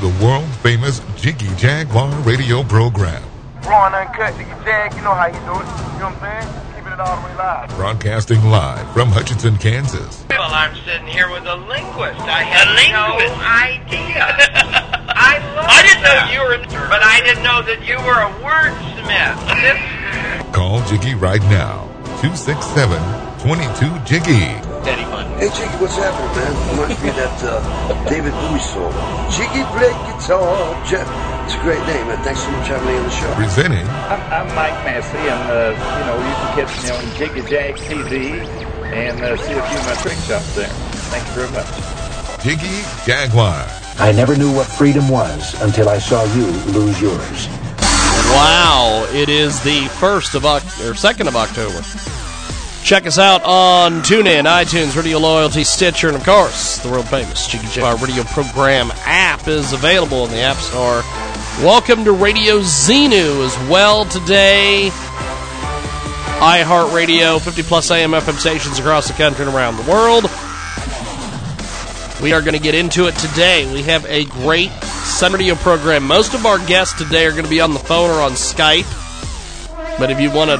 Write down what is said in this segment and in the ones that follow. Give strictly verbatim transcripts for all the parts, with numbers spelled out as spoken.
the world-famous Jiggy Jaguar Radio Program. Raw and uncut, Jiggy Jag, you know how you do it. You know what I'm saying? Keeping it all the way live. Broadcasting live from Hutchinson, Kansas. Well, I'm sitting here with a linguist. I had a linguist. no idea. I love I didn't that. know you were, but I didn't know that you were a wordsmith. Call Jiggy right now. two six seven, two two, Jiggy. Daddy Fun. Hey, Jiggy, what's happening, man? It must be that uh, David Bowie song. Jiggy play guitar. It's a great name, man. Thanks so much for having me on the show. Presenting. I'm, I'm Mike Massey, and, uh, you know, you can catch me on Jiggy Jag T V and uh, see a few of my trick shots there. Thank you very much. Jiggy Jaguar. I never knew what freedom was until I saw you lose yours. Wow, it is the first of October, or second of October. Check us out on TuneIn, iTunes, Radio Loyalty, Stitcher, and, of course, the world-famous Jiggy Jaguar Radio Program app is available in the App Store. Welcome to Radio Xenu as well today. iHeartRadio, fifty-plus A M F M stations across the country and around the world. We are going to get into it today. We have a great Sun Radio program. Most of our guests today are going to be on the phone or on Skype, but if you want to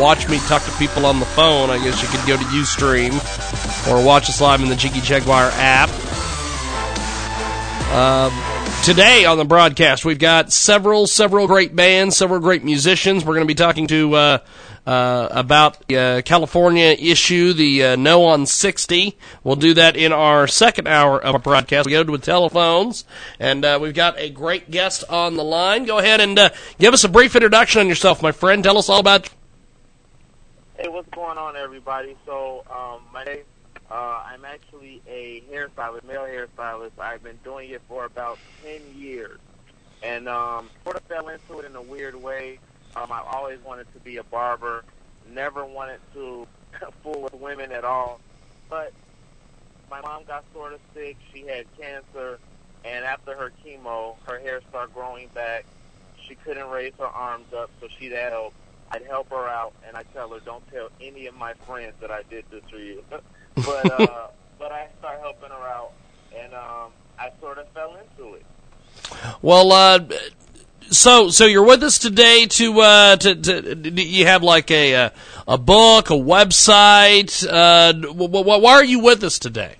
watch me talk to people on the phone, I guess you could go to Ustream or watch us live in the Jiggy Jaguar app. Uh, today on the broadcast, we've got several, several great bands, several great musicians. We're going to be talking to uh, uh, about the uh, California issue, the uh, No on sixty. We'll do that in our second hour of our broadcast. We go to the telephones, and uh, we've got a great guest on the line. Go ahead and uh, give us a brief introduction on yourself, my friend. Tell us all about you. Hey, what's going on, everybody? So, um, my name, uh, I'm actually a hairstylist, male hairstylist. I've been doing it for about ten years. And um, sort of fell into it in a weird way. Um, I always wanted to be a barber. Never wanted to fool with women at all. But my mom got sort of sick. She had cancer. And after her chemo, her hair started growing back. She couldn't raise her arms up, so she'd help. I'd help her out, and I tell her, don't tell any of my friends that I did this for you. but uh, but I start helping her out, and um, I sort of fell into it. Well, uh, so so you're with us today to uh, to, to do you have like a a, a book, a website? Uh, w- w- why are you with us today?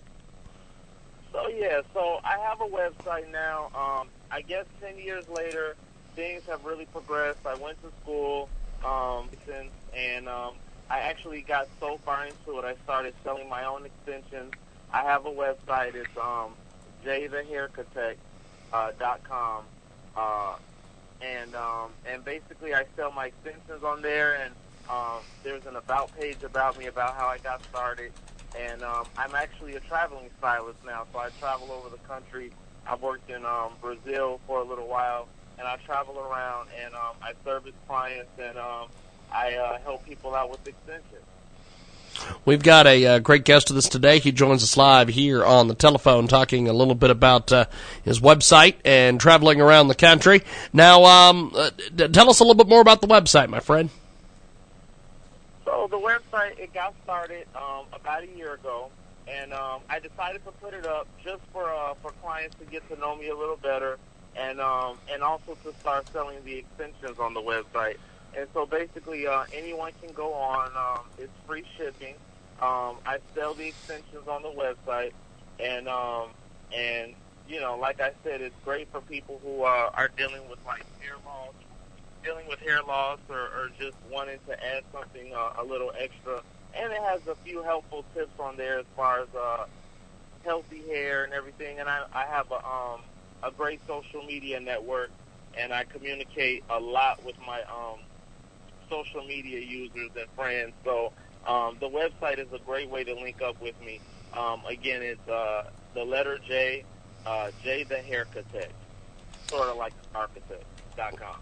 So yeah, so I have a website now. Um, I guess ten years later, things have really progressed. I went to school. Um, and um, I actually got so far into it, I started selling my own extensions. I have a website. It's um, Jay the Haircatech uh, dot com, uh, and um, and basically I sell my extensions on there. And um, there's an about page about me, about how I got started. And um, I'm actually a traveling stylist now, so I travel over the country. I've worked in um, Brazil for a little while. And I travel around, and um, I service clients, and um, I uh, help people out with extensions. We've got a uh, great guest with us today. He joins us live here on the telephone, talking a little bit about uh, his website and traveling around the country. Now, um, uh, tell us a little bit more about the website, my friend. So the website, it got started um, about a year ago, and um, I decided to put it up just for uh, for clients to get to know me a little better. And um, and also to start selling the extensions on the website. And so basically uh, anyone can go on. Um, it's free shipping. Um, I sell the extensions on the website. And, um, and you know, like I said, it's great for people who uh, are dealing with, like, hair loss, dealing with hair loss or, or just wanting to add something uh, a little extra. And it has a few helpful tips on there as far as uh, healthy hair and everything. And I, I have a... Um, a great social media network, and I communicate a lot with my um, social media users and friends. So um, the website is a great way to link up with me. Um, again, it's uh, the letter J, uh, J the Haircatech, sort of like architect dot com.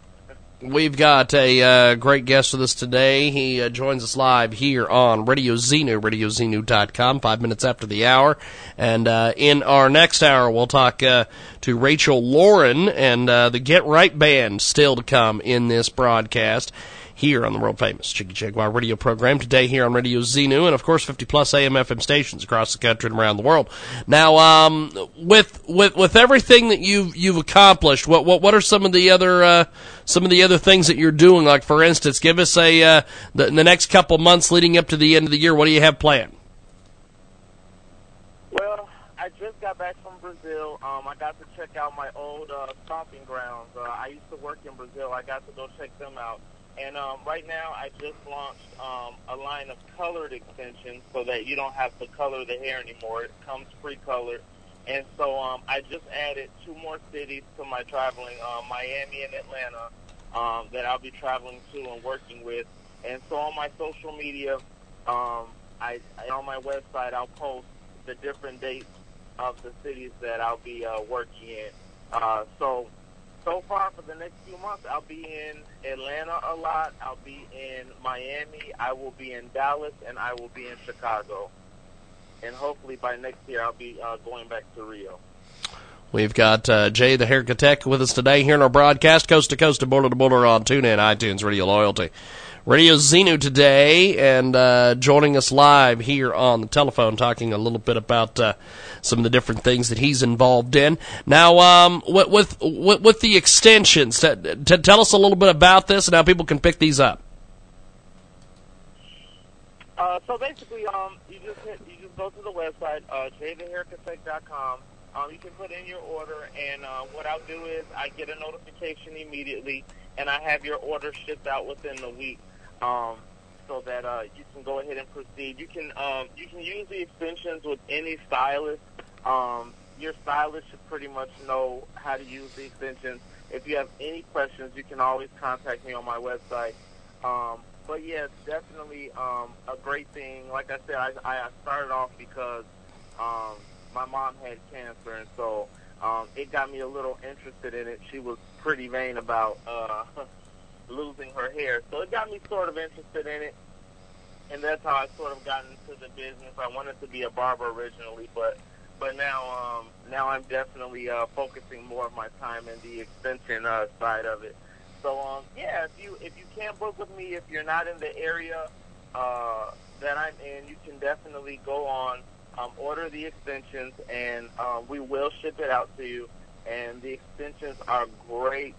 We've got a uh, great guest with us today. He uh, joins us live here on Radio Xenu, radio xenu dot com, five minutes after the hour. And uh, in our next hour, we'll talk uh, to Rachel Lauren and uh, the Get Right Band, still to come in this broadcast. here on the world-famous Jiggy Jaguar Radio Program, today here on Radio Xenu, and, of course, fifty-plus A M F M stations across the country and around the world. Now, um, with with with everything that you've, you've accomplished, what, what what are some of the other uh, some of the other things that you're doing? Like, for instance, give us a uh, the, in the next couple months leading up to the end of the year, what do you have planned? Well, I just got back from Brazil. Um, I got to check out my old uh, stomping grounds. Uh, I used to work in Brazil. I got to go check them out. And um, right now, I just launched um, a line of colored extensions so that you don't have to color the hair anymore. It comes pre-colored. And so um, I just added two more cities to my traveling, uh, Miami and Atlanta, um, that I'll be traveling to and working with. And so on my social media, um, I, on my website, I'll post the different dates of the cities that I'll be uh, working in. Uh, so... So far, for the next few months, I'll be in Atlanta a lot. I'll be in Miami. I will be in Dallas, and I will be in Chicago. And hopefully by next year, I'll be uh, going back to Rio. We've got uh, Jay the Haircatech with us today here in our broadcast, coast to coast and border to border on TuneIn, iTunes, Radio Loyalty, Radio Xenu today, and uh, joining us live here on the telephone, talking a little bit about uh, some of the different things that he's involved in. Now, um, with with with the extensions, to, to tell us a little bit about this and how people can pick these up. Uh, so basically, um, you just hit, you just go to the website, uh, jay the haircatech dot com. Um, you can put in your order, and uh, what I'll do is I get a notification immediately, and I have your order shipped out within the week. Um, so that uh, you can go ahead and proceed. You can um, you can use the extensions with any stylist. Um, your stylist should pretty much know how to use the extensions. If you have any questions, you can always contact me on my website. Um, but, yeah, it's definitely um, a great thing. Like I said, I, I started off because um, my mom had cancer, and so um, it got me a little interested in it. She was pretty vain about uh losing her hair. So it got me sort of interested in it, and that's how I sort of got into the business. I wanted to be a barber originally, but but now um, now I'm definitely uh, focusing more of my time in the extension uh, side of it. So um, yeah, if you if you can't book with me, if you're not in the area uh, that I'm in, you can definitely go on, um, order the extensions, and uh, we will ship it out to you. And the extensions are great.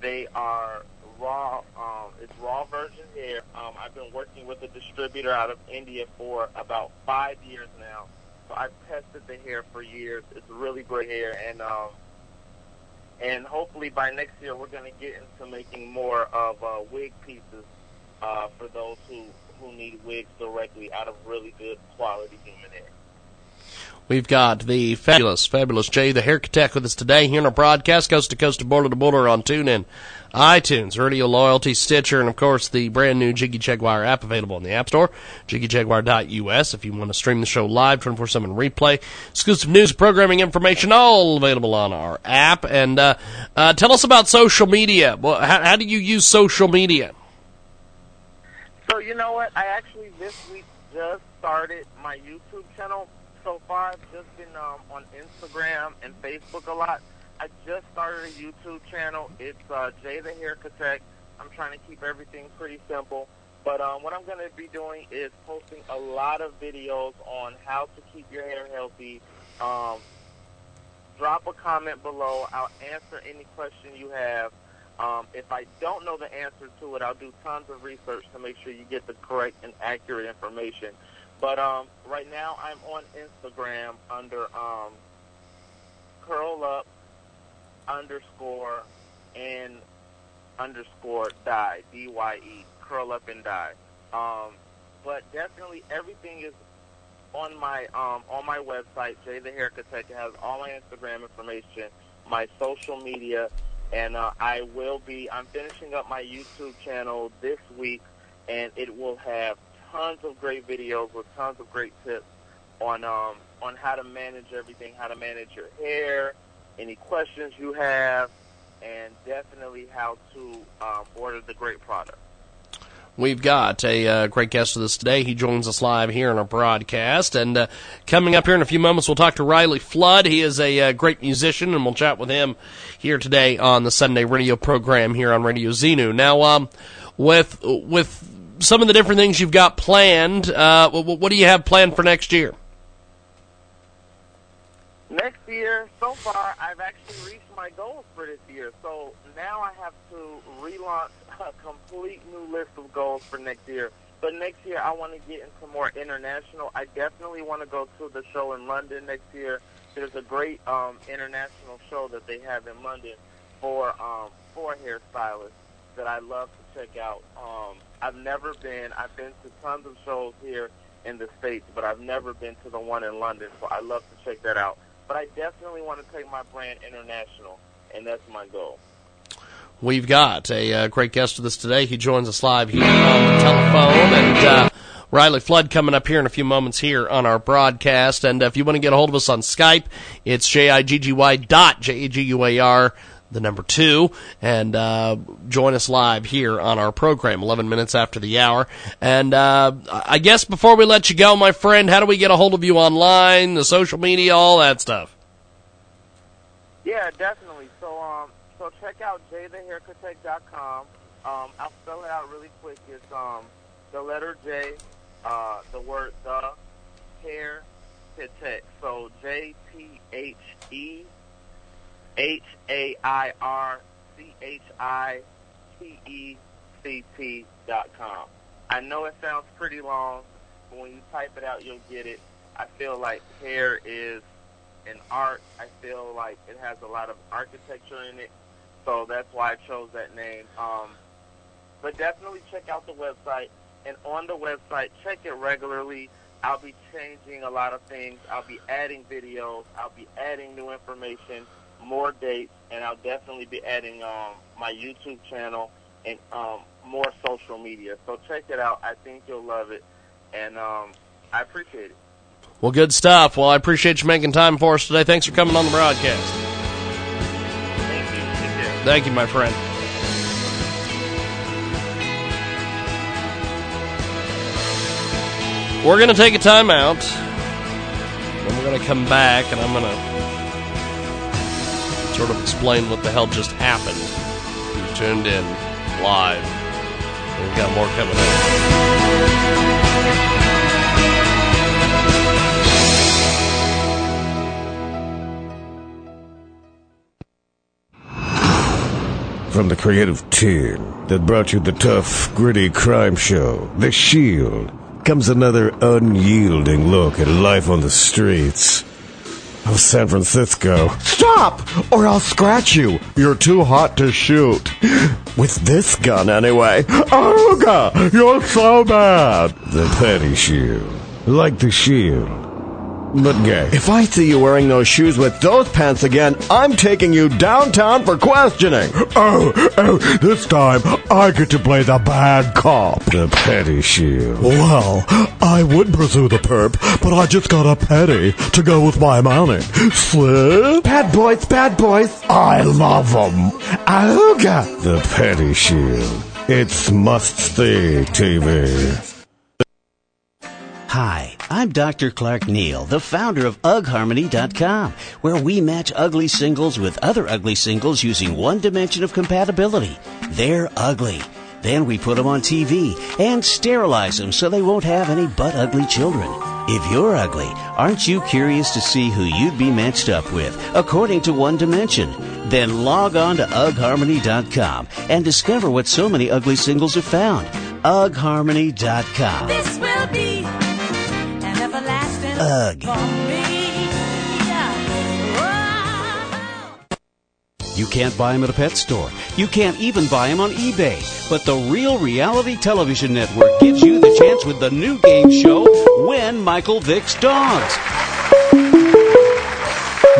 They are raw, um, it's raw virgin hair. Um, I've been working with a distributor out of India for about five years now. So I've tested the hair for years. It's really great hair, and um, and hopefully by next year we're going to get into making more of uh, wig pieces uh, for those who, who need wigs directly out of really good quality human hair. We've got the fabulous, fabulous Jay the Haircatech with us today here in our broadcast, coast to coast and border to border on TuneIn, iTunes, Radio Loyalty, Stitcher, and, of course, the brand-new Jiggy Jaguar app available in the App Store, jiggy jaguar dot u s if you want to stream the show live, twenty-four seven replay, exclusive news, programming information, all available on our app. And uh, uh, tell us about social media. Well, how, how do you use social media? So, you know what? I actually this week just started my YouTube channel. So far, I've just been um, on Instagram and Facebook a lot. I just started a YouTube channel. It's uh, Jay the Haircatech. I'm trying to keep everything pretty simple. But um, what I'm going to be doing is posting a lot of videos on how to keep your hair healthy. Um, drop a comment below. I'll answer any question you have. Um, if I don't know the answer to it, I'll do tons of research to make sure you get the correct and accurate information. But um, right now I'm on Instagram under um, curl up underscore and underscore dye, D Y E, curl up and dye. Um, but definitely everything is on my um, on my website, Jay the Haircatech. It has all my Instagram information, my social media, and uh, I will be, I'm finishing up my YouTube channel this week, and it will have tons of great videos with tons of great tips on um, on how to manage everything, how to manage your hair, any questions you have, and definitely how to um, order the great product. We've got a uh, great guest with us today. He joins us live here in our broadcast. And uh, coming up here in a few moments, we'll talk to Riley Flood. He is a uh, great musician, and we'll chat with him here today on the Sunday radio program here on Radio Xenu. Now, um, with with some of the different things you've got planned. Uh, what do you have planned for next year? Next year, so far, I've actually reached my goals for this year. So now I have to relaunch a complete new list of goals for next year. But next year, I want to get into more international. I definitely want to go to the show in London next year. There's a great um, international show that they have in London for um, for hairstylists that I love to check out. Um, I've never been. I've been to tons of shows here in the States, but I've never been to the one in London, so I love to check that out. But I definitely want to take my brand international, and that's my goal. We've got a uh, great guest with us today. He joins us live here on the telephone, and uh, Riley Flood coming up here in a few moments here on our broadcast. And uh, if you want to get a hold of us on Skype, it's J I G G Y dot J A G U A R, the number two, and uh, join us live here on our program, eleven minutes after the hour. And uh, I guess before we let you go, my friend, how do we get a hold of you online, the social media, all that stuff? Yeah, definitely. So, um, so check out jay the haircatech dot com. Um, I'll spell it out really quick. It's um, the letter J, uh, the word the, hair, Katech. So J T H E H A I R C H I T E C T dot com. I know it sounds pretty long, but when you type it out, you'll get it. I feel like hair is an art. I feel like it has a lot of architecture in it, so that's why I chose that name. Um, but definitely check out the website, and on the website, check it regularly. I'll be changing a lot of things. I'll be adding videos. I'll be adding new information, more dates, and I'll definitely be adding um, my YouTube channel and um, more social media. So check it out. I think you'll love it, and um, I appreciate it. Well, good stuff. Well, I appreciate you making time for us today. Thanks for coming on the broadcast. Thank you. Take care. Thank you, my friend. We're going to take a time out, and we're going to come back, and I'm going to sort of explain what the hell just happened. You tuned in live. We've got more coming up. From the creative team that brought you the tough, gritty crime show, The Shield, comes another unyielding look at life on the streets of San Francisco. Stop, or I'll scratch you. You're too hot to shoot. With this gun, anyway. Aruga, you're so bad. The Petty Shield. Like the Shield, but gay. If I see you wearing those shoes with those pants again, I'm taking you downtown for questioning. Oh, oh, this time I get to play the bad cop. The Petty Shield. Well, I would pursue the perp, but I just got a petty to go with my money. Slip. Bad boys, bad boys. I love them. Aluga. The Petty Shield. It's must-see T V. Hi, I'm Doctor Clark Neal, the founder of Ugg Harmony dot com, where we match ugly singles with other ugly singles using one dimension of compatibility. They're ugly. Then we put them on T V and sterilize them so they won't have any but ugly children. If you're ugly, aren't you curious to see who you'd be matched up with according to one dimension? Then log on to Ugg Harmony dot com and discover what so many ugly singles have found. Ugg Harmony dot com. This will be... Ugh. You can't buy them at a pet store. You can't even buy them on eBay. But the Real Reality Television Network gives you the chance with the new game show, When Michael Vick's Dogs.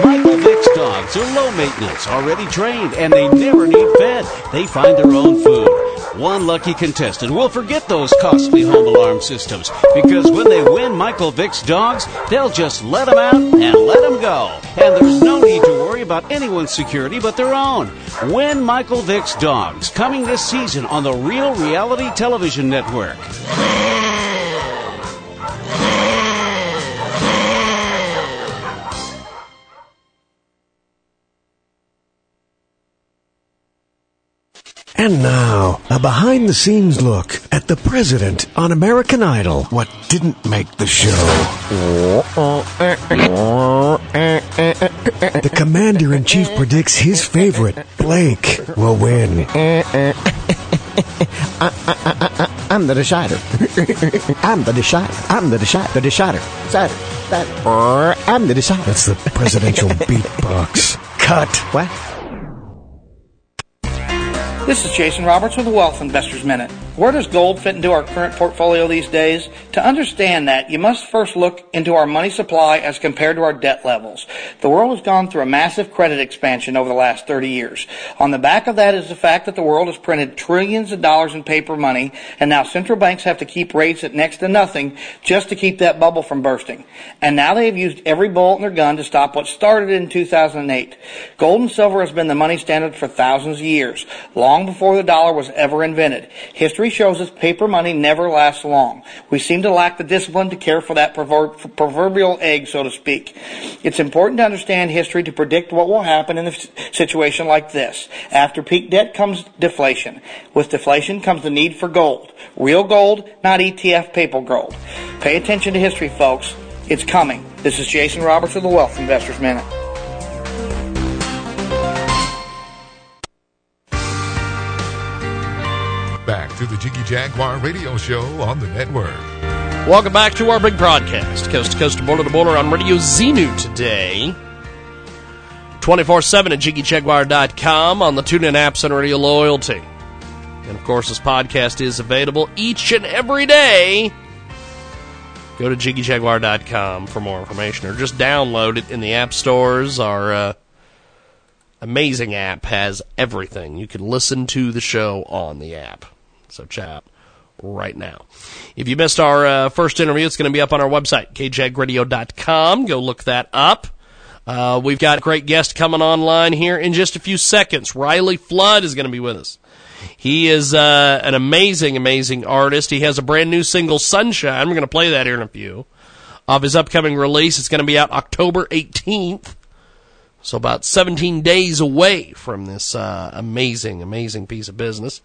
Michael Vick's dogs are low maintenance, already trained, and they never need fed. They find their own food. One lucky contestant will forget those costly home alarm systems, because when they win Michael Vick's dogs, they'll just let them out and let them go. And there's no need to worry about anyone's security but their own. Win Michael Vick's dogs, coming this season on the Real Reality Television Network. And now, now, a behind-the-scenes look at the president on American Idol. What didn't make the show? The commander-in-chief predicts his favorite, Blake, will win. I, I, I, I, I'm the decider. I'm the decider. I'm the decider. The decider. Decider. Decider. I'm the decider. That's the presidential beatbox. Cut. What? This is Jason Roberts with Wealth Investors Minute. Where does gold fit into our current portfolio these days? To understand that, you must first look into our money supply as compared to our debt levels. The world has gone through a massive credit expansion over the last thirty years. On the back of that is the fact that the world has printed trillions of dollars in paper money, and now central banks have to keep rates at next to nothing just to keep that bubble from bursting. And now they have used every bullet in their gun to stop what started in two thousand eight. Gold and silver has been the money standard for thousands of years, long Long before the dollar was ever invented. History shows us paper money never lasts long. We seem to lack the discipline to care for that proverbial egg, so to speak. It's important to understand history to predict what will happen in a situation like this. After peak debt comes deflation. With deflation comes the need for gold. Real gold, not E T F paper gold. Pay attention to history, folks. It's coming. This is Jason Roberts of the Wealth Investors Minute. Back to the Jiggy Jaguar Radio Show on the network. Welcome back to our big broadcast, coast to coast, border to border on Radio Xenu today. twenty-four seven at Jiggy Jaguar dot com, on the TuneIn apps and Radio Loyalty. And, of course, this podcast is available each and every day. Go to Jiggy Jaguar dot com for more information, or just download it in the app stores. Our uh, amazing app has everything. You can listen to the show on the app. So check out right now. If you missed our uh, first interview, it's going to be up on our website, k jag radio dot com. Go look that up. Uh, we've got a great guest coming online here in just a few seconds. Riley Flood is going to be with us. He is uh, an amazing, amazing artist. He has a brand new single, Sunshine. We're going to play that here in a few. Of his upcoming release, it's going to be out October eighteenth. So about seventeen days away from this uh, amazing, amazing piece of business.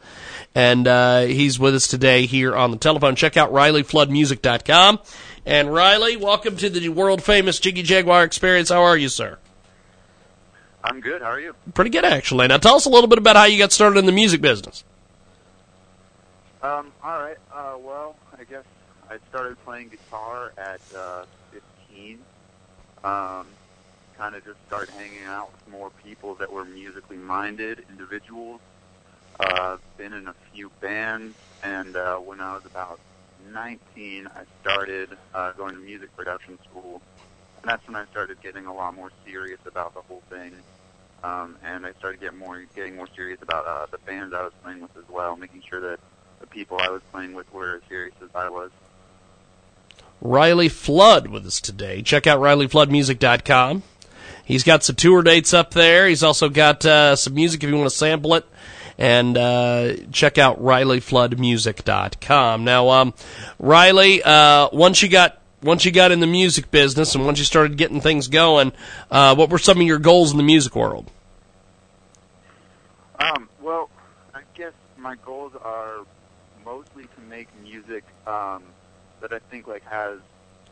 And uh, he's with us today here on the telephone. Check out Riley Flood Music dot com. And Riley, welcome to the world-famous Jiggy Jaguar Experience. How are you, sir? I'm good. How are you? Pretty good, actually. Now, tell us a little bit about how you got started in the music business. Um, all right. Uh, well, I guess I started playing guitar at uh, fifteen. Um kind of just started hanging out with more people that were musically minded individuals. Uh, been in a few bands, and uh, when I was about nineteen, I started uh, going to music production school, and that's when I started getting a lot more serious about the whole thing, um, and I started getting more, getting more serious about uh, the bands I was playing with as well, making sure that the people I was playing with were as serious as I was. Riley Flood with us today. Check out Riley Flood Music dot com. He's got some tour dates up there. He's also got uh, some music if you want to sample it. And uh, check out Riley Flood Music dot com. Now, um, Riley, uh, once you got once you got in the music business and once you started getting things going, uh, what were some of your goals in the music world? Um, well, I guess my goals are mostly to make music um, that I think like has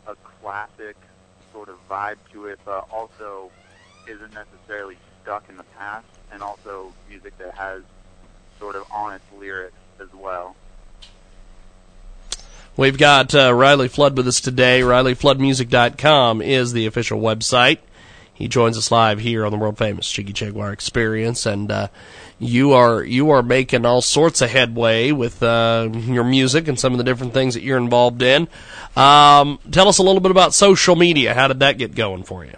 a classic sort of vibe to it, but also isn't necessarily stuck in the past, and also music that has sort of honest lyrics as well. We've got uh, Riley Flood with us today. Riley Flood Music dot com is the official website. He joins us live here on the world-famous Jiggy Jaguar Experience, and uh, you are you are making all sorts of headway with uh, your music and some of the different things that you're involved in. Um, tell us a little bit about social media. How did that get going for you?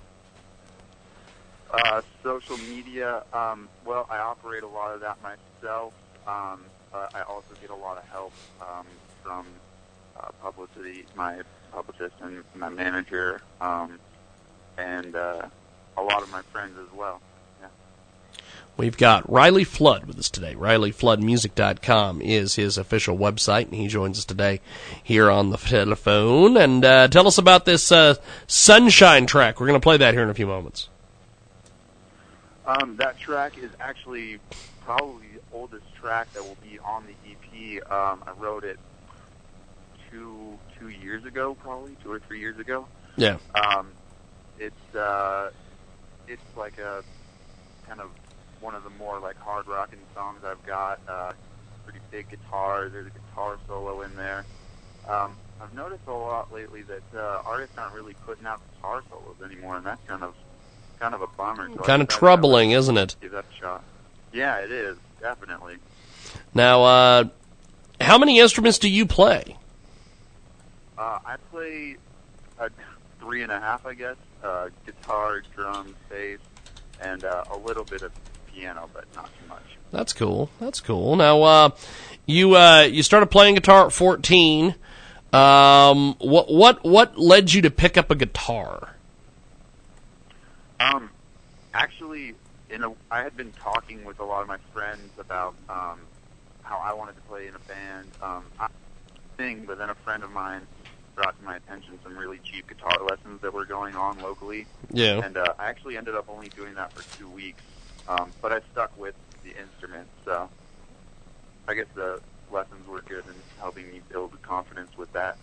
Uh, social media, um, well, I operate a lot of that myself. Um, but I also get a lot of help um, from uh, publicity, my publicist and my manager, um, and... Uh, a lot of my friends as well. Yeah. We've got Riley Flood with us today. Riley Flood Music dot com is his official website, and he joins us today here on the telephone. And uh, tell us about this uh, Sunshine track. We're going to play that here in a few moments. Um, that track is actually probably oldest track that will be on the E P. Um, I wrote it two two years ago, probably two or three years ago. Yeah. Um, it's uh, it's like a kind of one of the more like hard rocking songs I've got. Uh, pretty big guitars. There's a guitar solo in there. Um, I've noticed a lot lately that uh, artists aren't really putting out guitar solos anymore, and that's kind of kind of a bummer. So kind of troubling, isn't it? Give that a shot. Yeah, it is, definitely. Now, uh, how many instruments do you play? Uh, I play uh, three and a half, I guess. Uh, guitar, drums, bass, and uh, a little bit of piano, but not too much. That's cool. That's cool. Now, uh, you uh, you started playing guitar at fourteen. Um, what what what led you to pick up a guitar? Um, actually, in a, I had been talking with a lot of my friends about um, how I wanted to play in a band. Um, I sing, but then a friend of mine brought to my attention some really cheap guitar lessons that were going on locally. Yeah. And uh, I actually ended up only doing that for two weeks, um, but I stuck with the instrument. So I guess the lessons were good in helping me build confidence with that.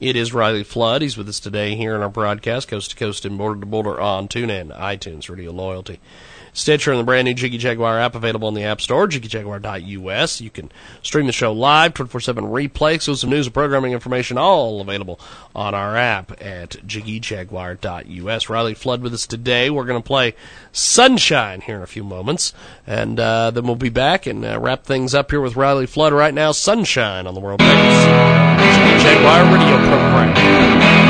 It is Riley Flood. He's with us today here in our broadcast, coast to coast and border to border on TuneIn, iTunes, Radio Loyalty, Stitcher, and the brand new Jiggy Jaguar app available on the App Store, jiggy jaguar dot u s. You can stream the show live, twenty-four seven replay, exclusive news and programming information, all available on our app at jiggy jaguar dot u s. Riley Flood with us today. We're going to play Sunshine here in a few moments, and uh, then we'll be back and uh, wrap things up here with Riley Flood right now. Sunshine on the World Famous Jiggy Jaguar Radio Program. Change my mind.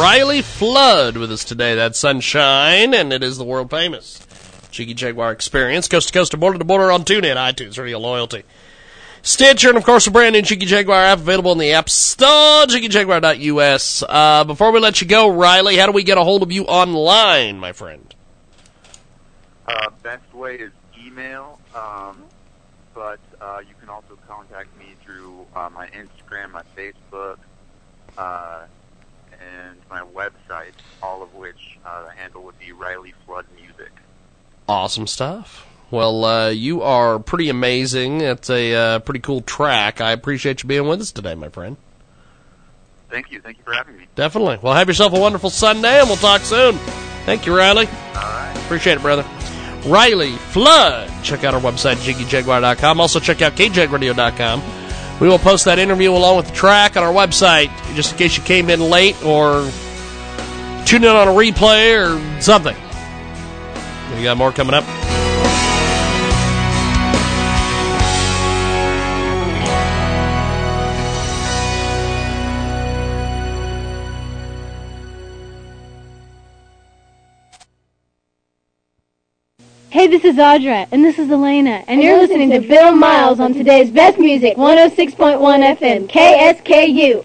Riley Flood with us today. That's Sunshine, and it is the world famous Jiggy Jaguar Experience, coast to coast and border to border on TuneIn, iTunes, Radio Loyalty, Stitcher, and of course the brand new Jiggy Jaguar app available in the App Store, jiggy jaguar dot u s. Uh, before we let you go, Riley, how do we get a hold of you online, my friend? Uh, best way is email, um, but uh, you can also contact me through uh, my Instagram, my Facebook, uh, and my website, all of which uh, the handle would be Riley Flood Music. Awesome stuff. Well, uh, you are pretty amazing. It's a uh, pretty cool track. I appreciate you being with us today, my friend. Thank you. Thank you for having me. Definitely. Well, have yourself a wonderful Sunday, and we'll talk soon. Thank you, Riley. All right. Appreciate it, brother. Riley Flood. Check out our website, jiggy jaguar dot com. Also, check out k jag radio dot com. We will post that interview along with the track on our website, just in case you came in late or tuned in on a replay or something. We got more coming up. Hey, this is Audra, and this is Elena, and you're listening to Bill Miles on today's Best Music, one oh six point one F M, K S K U.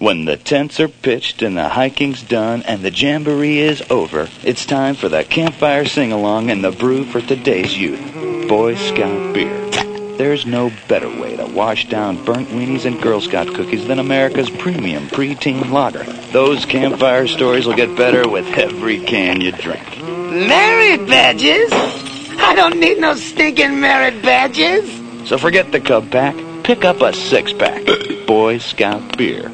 When the tents are pitched and the hiking's done and the jamboree is over, it's time for the campfire sing-along and the brew for today's youth, Boy Scout beer. There's no better way to wash down burnt weenies and Girl Scout cookies than America's premium preteen lager. Those campfire stories will get better with every can you drink. Merit badges? I don't need no stinking merit badges. So forget the Cub Pack. Pick up a six-pack. Boy Scout beer.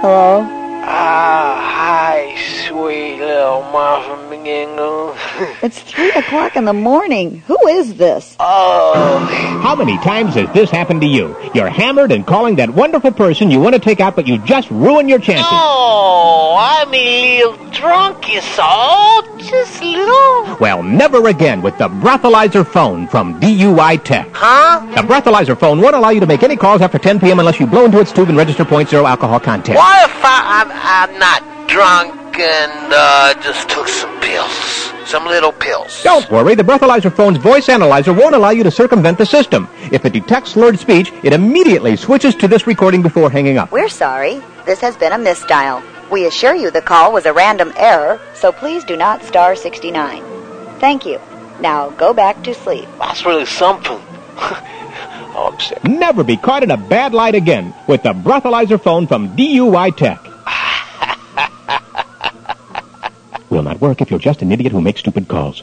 Hello? Ah, hi, sweet little muffin McGingle. It's three o'clock in the morning. Who is this? Oh. How many times has this happened to you? You're hammered and calling that wonderful person you want to take out, but you just ruin your chances. Oh, I'm a little drunk, you saw? Just a little. Well, never again with the breathalyzer phone from D U I Tech. Huh? The breathalyzer phone won't allow you to make any calls after ten p.m. unless you blow into its tube and register point zero alcohol content. What? What if I, I'm, I'm not drunk and uh, just took some pills? Some little pills. Don't worry. The breathalyzer phone's voice analyzer won't allow you to circumvent the system. If it detects slurred speech, it immediately switches to this recording before hanging up. We're sorry. This has been a misdial. We assure you the call was a random error, so please do not star sixty-nine. Thank you. Now go back to sleep. That's really something. Oh, never be caught in a bad light again with the breathalyzer phone from D U I Tech. Will not work if you're just an idiot who makes stupid calls.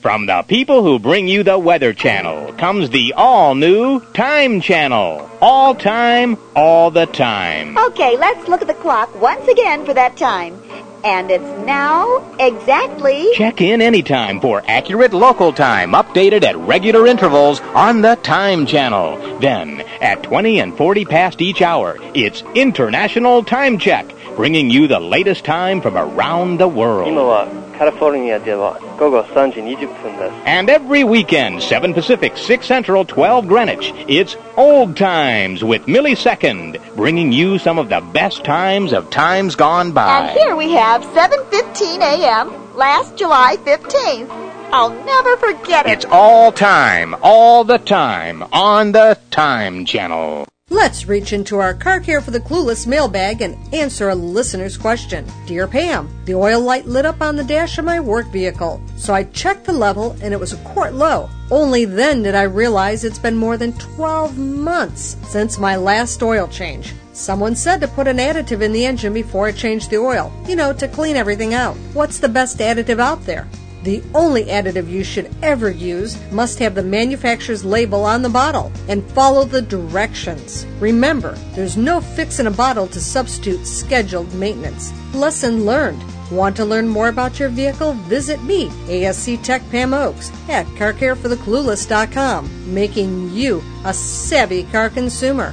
From the people who bring you the Weather Channel comes the all-new Time Channel. All time, all the time. Okay, let's look at the clock once again for that time. And it's now exactly... Check in anytime for accurate local time, updated at regular intervals on the Time Channel. Then, at twenty and forty past each hour, it's International Time Check, bringing you the latest time from around the world. And every weekend, seven Pacific, six Central, twelve Greenwich, it's Old Times with Millie Second, bringing you some of the best times of times gone by. And here we have seven fifteen a.m., last July fifteenth. I'll never forget it. It's all time, all the time, on the Time Channel. Let's reach into our Car Care for the Clueless mailbag and answer a listener's question. Dear Pam, the oil light lit up on the dash of my work vehicle, so I checked the level and it was a quart low. Only then did I realize it's been more than twelve months since my last oil change. Someone said to put an additive in the engine before I changed the oil, you know, to clean everything out. What's the best additive out there? The only additive you should ever use must have the manufacturer's label on the bottle and follow the directions. Remember, there's no fix in a bottle to substitute scheduled maintenance. Lesson learned. Want to learn more about your vehicle? Visit me, A S C Tech Pam Oaks, at car care for the clueless dot com, making you a savvy car consumer.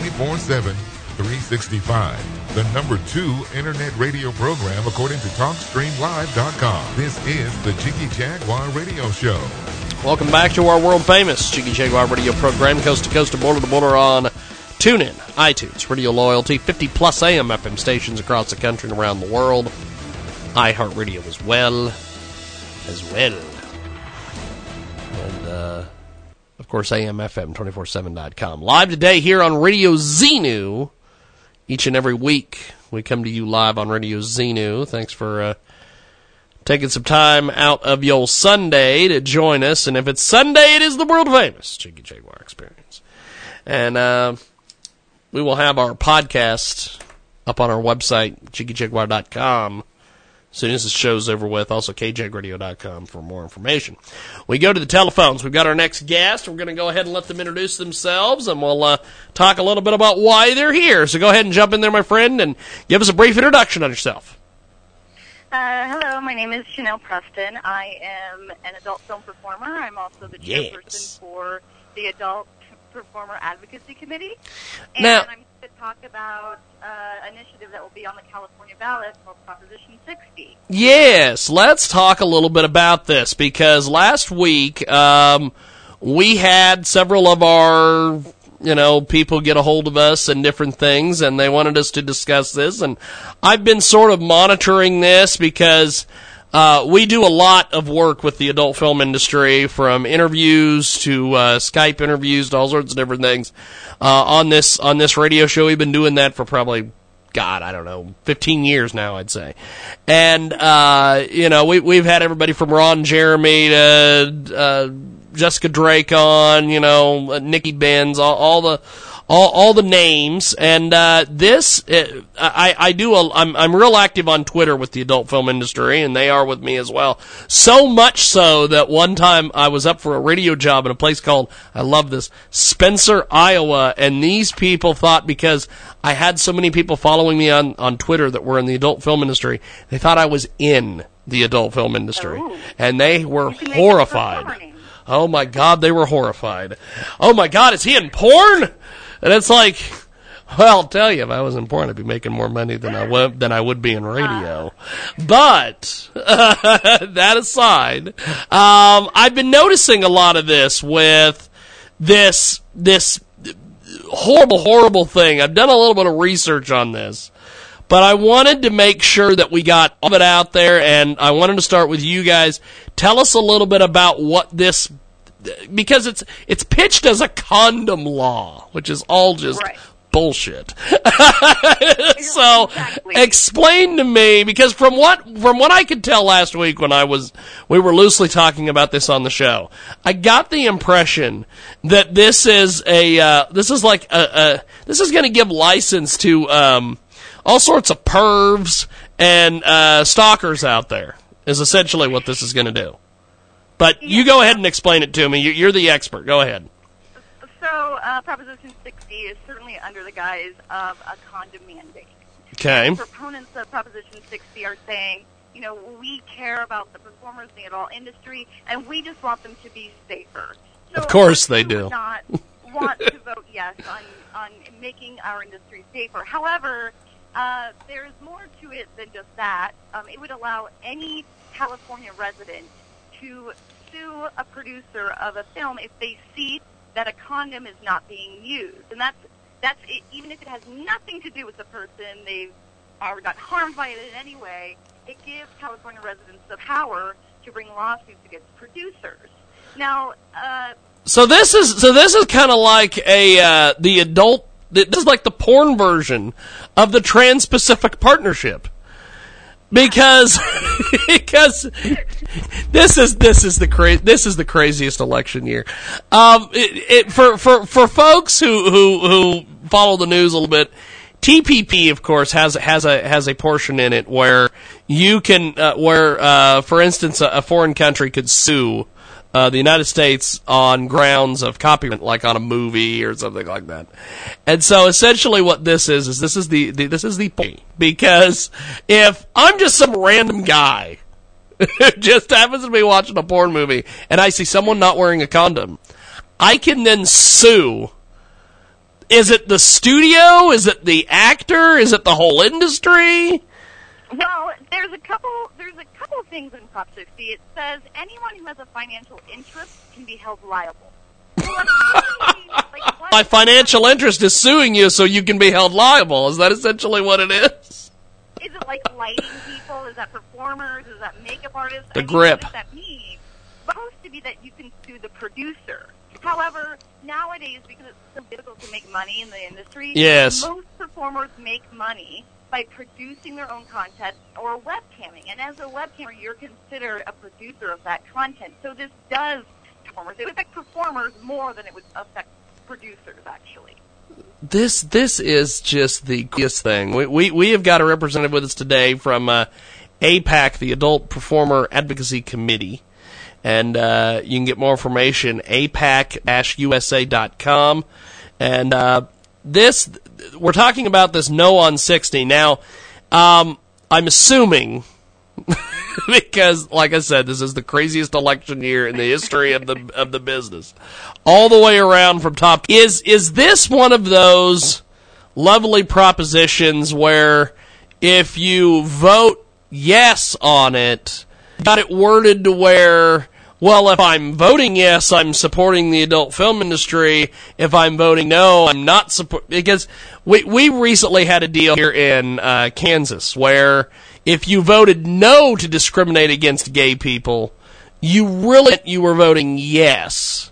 twenty-four seven, three sixty-five. The number two internet radio program according to Talk Stream Live dot com. This is the Jiggy Jaguar Radio Show. Welcome back to our world-famous Jiggy Jaguar Radio Program, coast-to-coast and border-to-border on TuneIn, iTunes, Radio Loyalty, fifty-plus A M F M stations across the country and around the world, iHeartRadio as well, as well. And, uh, of course, A M F M two forty-seven dot com. Live today here on Radio Xenu. Each and every week, we come to you live on Radio Xenu. Thanks for... Uh, taking some time out of your Sunday to join us. And if it's Sunday, it is the world-famous Jiggy Jaguar Experience. And uh, we will have our podcast up on our website, jiggy jaguar dot com, as soon as the show's over with. Also, k jag radio dot com for more information. We go to the telephones. We've got our next guest. We're going to go ahead and let them introduce themselves, and we'll uh, talk a little bit about why they're here. So go ahead and jump in there, my friend, and give us a brief introduction on yourself. Uh, hello, my name is Chanel Preston. I am an adult film performer. I'm also the yes. chairperson for the Adult Performer Advocacy Committee. And now, I'm here to talk about uh, an initiative that will be on the California ballot called Proposition sixty. Yes, let's talk a little bit about this, because last week um, we had several of our... You know, people get a hold of us and different things, and they wanted us to discuss this. And I've been sort of monitoring this because uh, we do a lot of work with the adult film industry, from interviews to uh, Skype interviews to all sorts of different things. Uh, on this on this radio show, we've been doing that for probably, God, I don't know, fifteen years now, I'd say. And, uh, you know, we, we've had everybody from Ron Jeremy to... Uh, Jessica Drake on, you know, Nikki Benz, all, all the, all, all the names, and uh, this, it, I, I do, a, I'm, I'm real active on Twitter with the adult film industry, and they are with me as well. So much so that one time I was up for a radio job in a place called, I love this, Spencer, Iowa, and these people thought, because I had so many people following me on, on Twitter that were in the adult film industry, they thought I was in the adult film industry, oh. and they were horrified. Oh, my God, they were horrified. Oh, my God, is he in porn? And it's like, well, I'll tell you, if I was in porn, I'd be making more money than I would, than I would be in radio. But uh, that aside, um, I've been noticing a lot of this with this this horrible, horrible thing. I've done a little bit of research on this. But I wanted to make sure that we got all of it out there, and I wanted to start with you guys. Tell us a little bit about what this, because it's it's pitched as a condom law, which is all just right. bullshit. So exactly. Explain to me, because from what from what I could tell last week when I was we were loosely talking about this on the show, I got the impression that this is a uh, this is like a, a this is going to give license to. Um, All sorts of pervs and uh, stalkers out there is essentially what this is going to do. But you go ahead and explain it to me. You're the expert. Go ahead. So uh, Proposition sixty is certainly under the guise of a condom mandate. Okay. The proponents of Proposition sixty are saying, you know, we care about the performers in the adult industry, and we just want them to be safer. So of course they do. Not want to vote yes on, on making our industry safer. However... Uh, there's more to it than just that. Um, it would allow any California resident to sue a producer of a film if they see that a condom is not being used. And that's that's it, even if it has nothing to do with the person, they are not harmed by it in any way, it gives California residents the power to bring lawsuits against producers. Now, uh, so this is so this is kind of like a uh, the adult. This is like the porn version of the Trans-Pacific Partnership, because because this is this is the cra- this is the craziest election year. Um, it, it, for for for folks who, who who follow the news a little bit, T P P of course has has a has a portion in it where you can uh, where uh, for instance a, a foreign country could sue. Uh, the United States on grounds of copyright, like on a movie or something like that. And so essentially what this is, is this is the, the this is the point. Because if I'm just some random guy who just happens to be watching a porn movie and I see someone not wearing a condom, I can then sue Is it the studio? Is it the actor? Is it the whole industry? Well, there's a couple there's a couple things in Prop sixty. It says anyone who has a financial interest can be held liable. like, My financial interest is suing you so you can be held liable. Is that essentially what it is? Is it like lighting people? Is that performers? Is that makeup artists? The I grip. Mean, what does that mean? It's supposed to be that you can sue the producer. However, nowadays, because it's so difficult to make money in the industry, yes. most performers make money by producing their own content or webcamming. And as a webcammer, you're considered a producer of that content. So this does performers. It would affect performers more than it would affect producers, actually. This this is just the coolest thing. We we, we have got a representative with us today from uh, A PAC, the Adult Performer Advocacy Committee. And uh, you can get more information, A PAC U S A dot com. And uh, this, we're talking about this No on sixty. Now, um, I'm assuming, because, like I said, this is the craziest election year in the history of the of the business. All the way around from top. Is, is this one of those lovely propositions where if you vote yes on it, got it worded to where, well, if I'm voting yes, I'm supporting the adult film industry. If I'm voting no, I'm not support. Because we we recently had a deal here in uh, Kansas where if you voted no to discriminate against gay people, you really you were voting yes.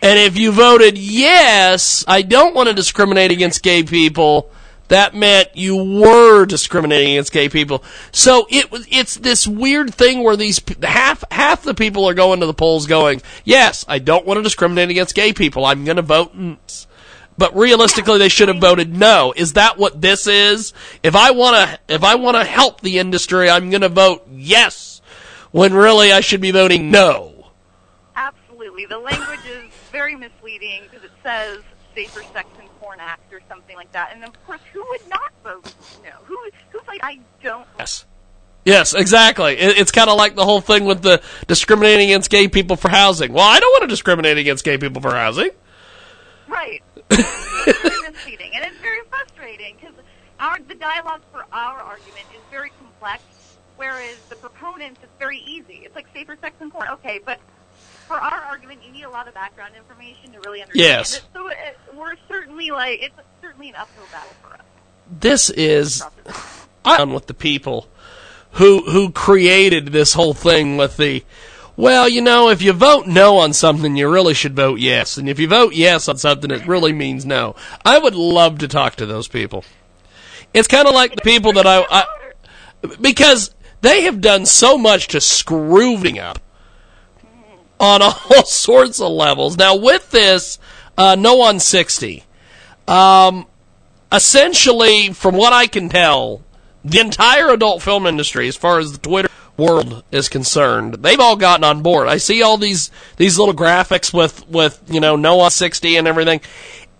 And if you voted yes, I don't want to discriminate against gay people, that meant you were discriminating against gay people. So it was, it's this weird thing where these half half the people are going to the polls going, yes, I don't want to discriminate against gay people. I'm going to vote. But realistically, they should have voted no. Is that what this is? If I want to, if I want to help the industry, I'm going to vote yes, when really I should be voting no. Absolutely. The language is very misleading because it says safer sex and porn act or something like that. And, of course, who would not vote no? Who, who's like, I don't Yes, yes, exactly. It, it's kind of like the whole thing with the discriminating against gay people for housing. Well, I don't want to discriminate against gay people for housing. Right. It's very misleading, and it's very frustrating because our the dialogue for our argument is very complex, whereas the proponents, it's very easy. It's like safer sex and porn. Okay, but for our argument, you need a lot of background information to really understand yes. it. So it, we're certainly like it's certainly an uphill battle for us. This is I'm with the people who who created this whole thing with the well, you know, if you vote no on something, you really should vote yes, and if you vote yes on something, it really means no. I would love to talk to those people. It's kind of like the people that I, I because they have done so much to screwing up on all sorts of levels. Now, with this, uh, No on sixty, um, essentially, from what I can tell, the entire adult film industry, as far as the Twitter world is concerned, they've all gotten on board. I see all these these little graphics with, with you know, No on sixty and everything.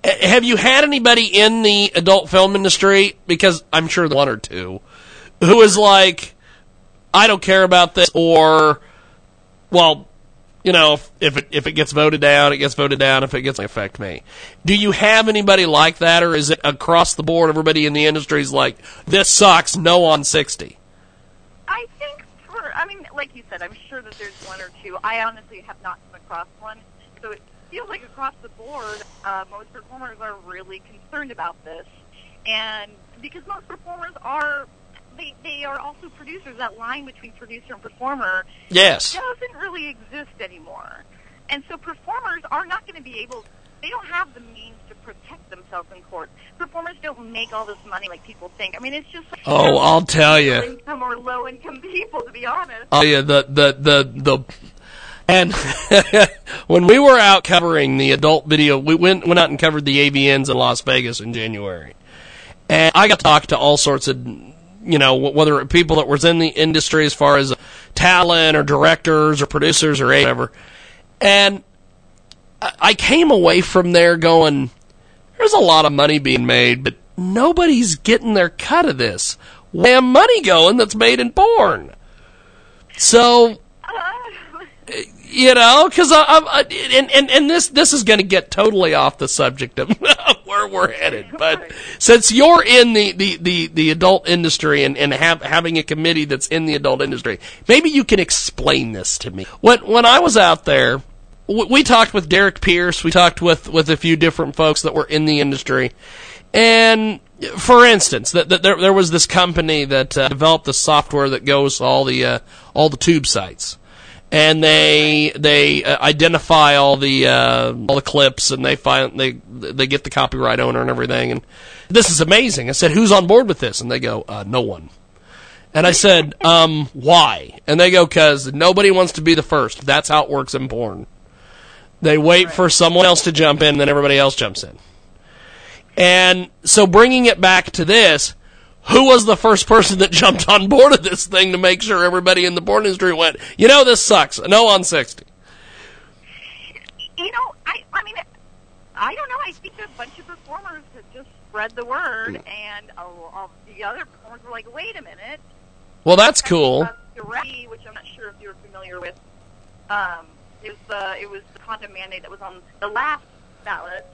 A- have you had anybody in the adult film industry, because I'm sure one or two, who is like, I don't care about this, or, well, you know, if, if it if it gets voted down, it gets voted down. If it gets affect me, do you have anybody like that, or is it across the board? Everybody in the industry is like, this sucks. No on sixty. I think for I mean, like you said, I'm sure that there's one or two. I honestly have not come across one, so it feels like across the board, uh, most performers are really concerned about this, and because most performers are. They, they are also producers. That line between producer and performer yes. doesn't really exist anymore. And so performers are not going to be able, they don't have the means to protect themselves in court. Performers don't make all this money like people think. I mean, it's just like, oh, you know, I'll tell you. Low-income or low-income people, to be honest. Oh, yeah, the, the, the, the, and when we were out covering the adult video, we went, went out and covered the A V Ns in Las Vegas in January. And I got to talk to all sorts of, you know, whether it people that was in the industry as far as talent or directors or producers or whatever. And I came away from there going, there's a lot of money being made, but nobody's getting their cut of this. Where money going that's made in porn? So, you know, because I, I, and, and, and this, this is going to get totally off the subject of where we're headed. But since you're in the, the, the, the adult industry and, and have, having a committee that's in the adult industry, maybe you can explain this to me. When, when I was out there, we talked with Derek Pierce. We talked with, with a few different folks that were in the industry. And, for instance, that the, there, there was this company that uh, developed the software that goes to all the, uh, all the tube sites. And they they uh, identify all the uh, all the clips, and they find they they get the copyright owner and everything. And this is amazing. I said, "Who's on board with this?" And they go, uh, "No one." And I said, um, "Why?" And they go, "Because nobody wants to be the first. That's how it works in porn. They wait for someone else to jump in, and then everybody else jumps in." And so, bringing it back to this. Who was the first person that jumped on board of this thing to make sure everybody in the porn industry went, you know, this sucks, no on sixty? You know, I I mean, I don't know. I think a bunch of performers had just spread the word, no. and all, all the other performers were like, wait a minute. Well, that's cool. Direct, which I'm not sure if you're familiar with. Um, it, was the, it was the condom mandate that was on the last ballot,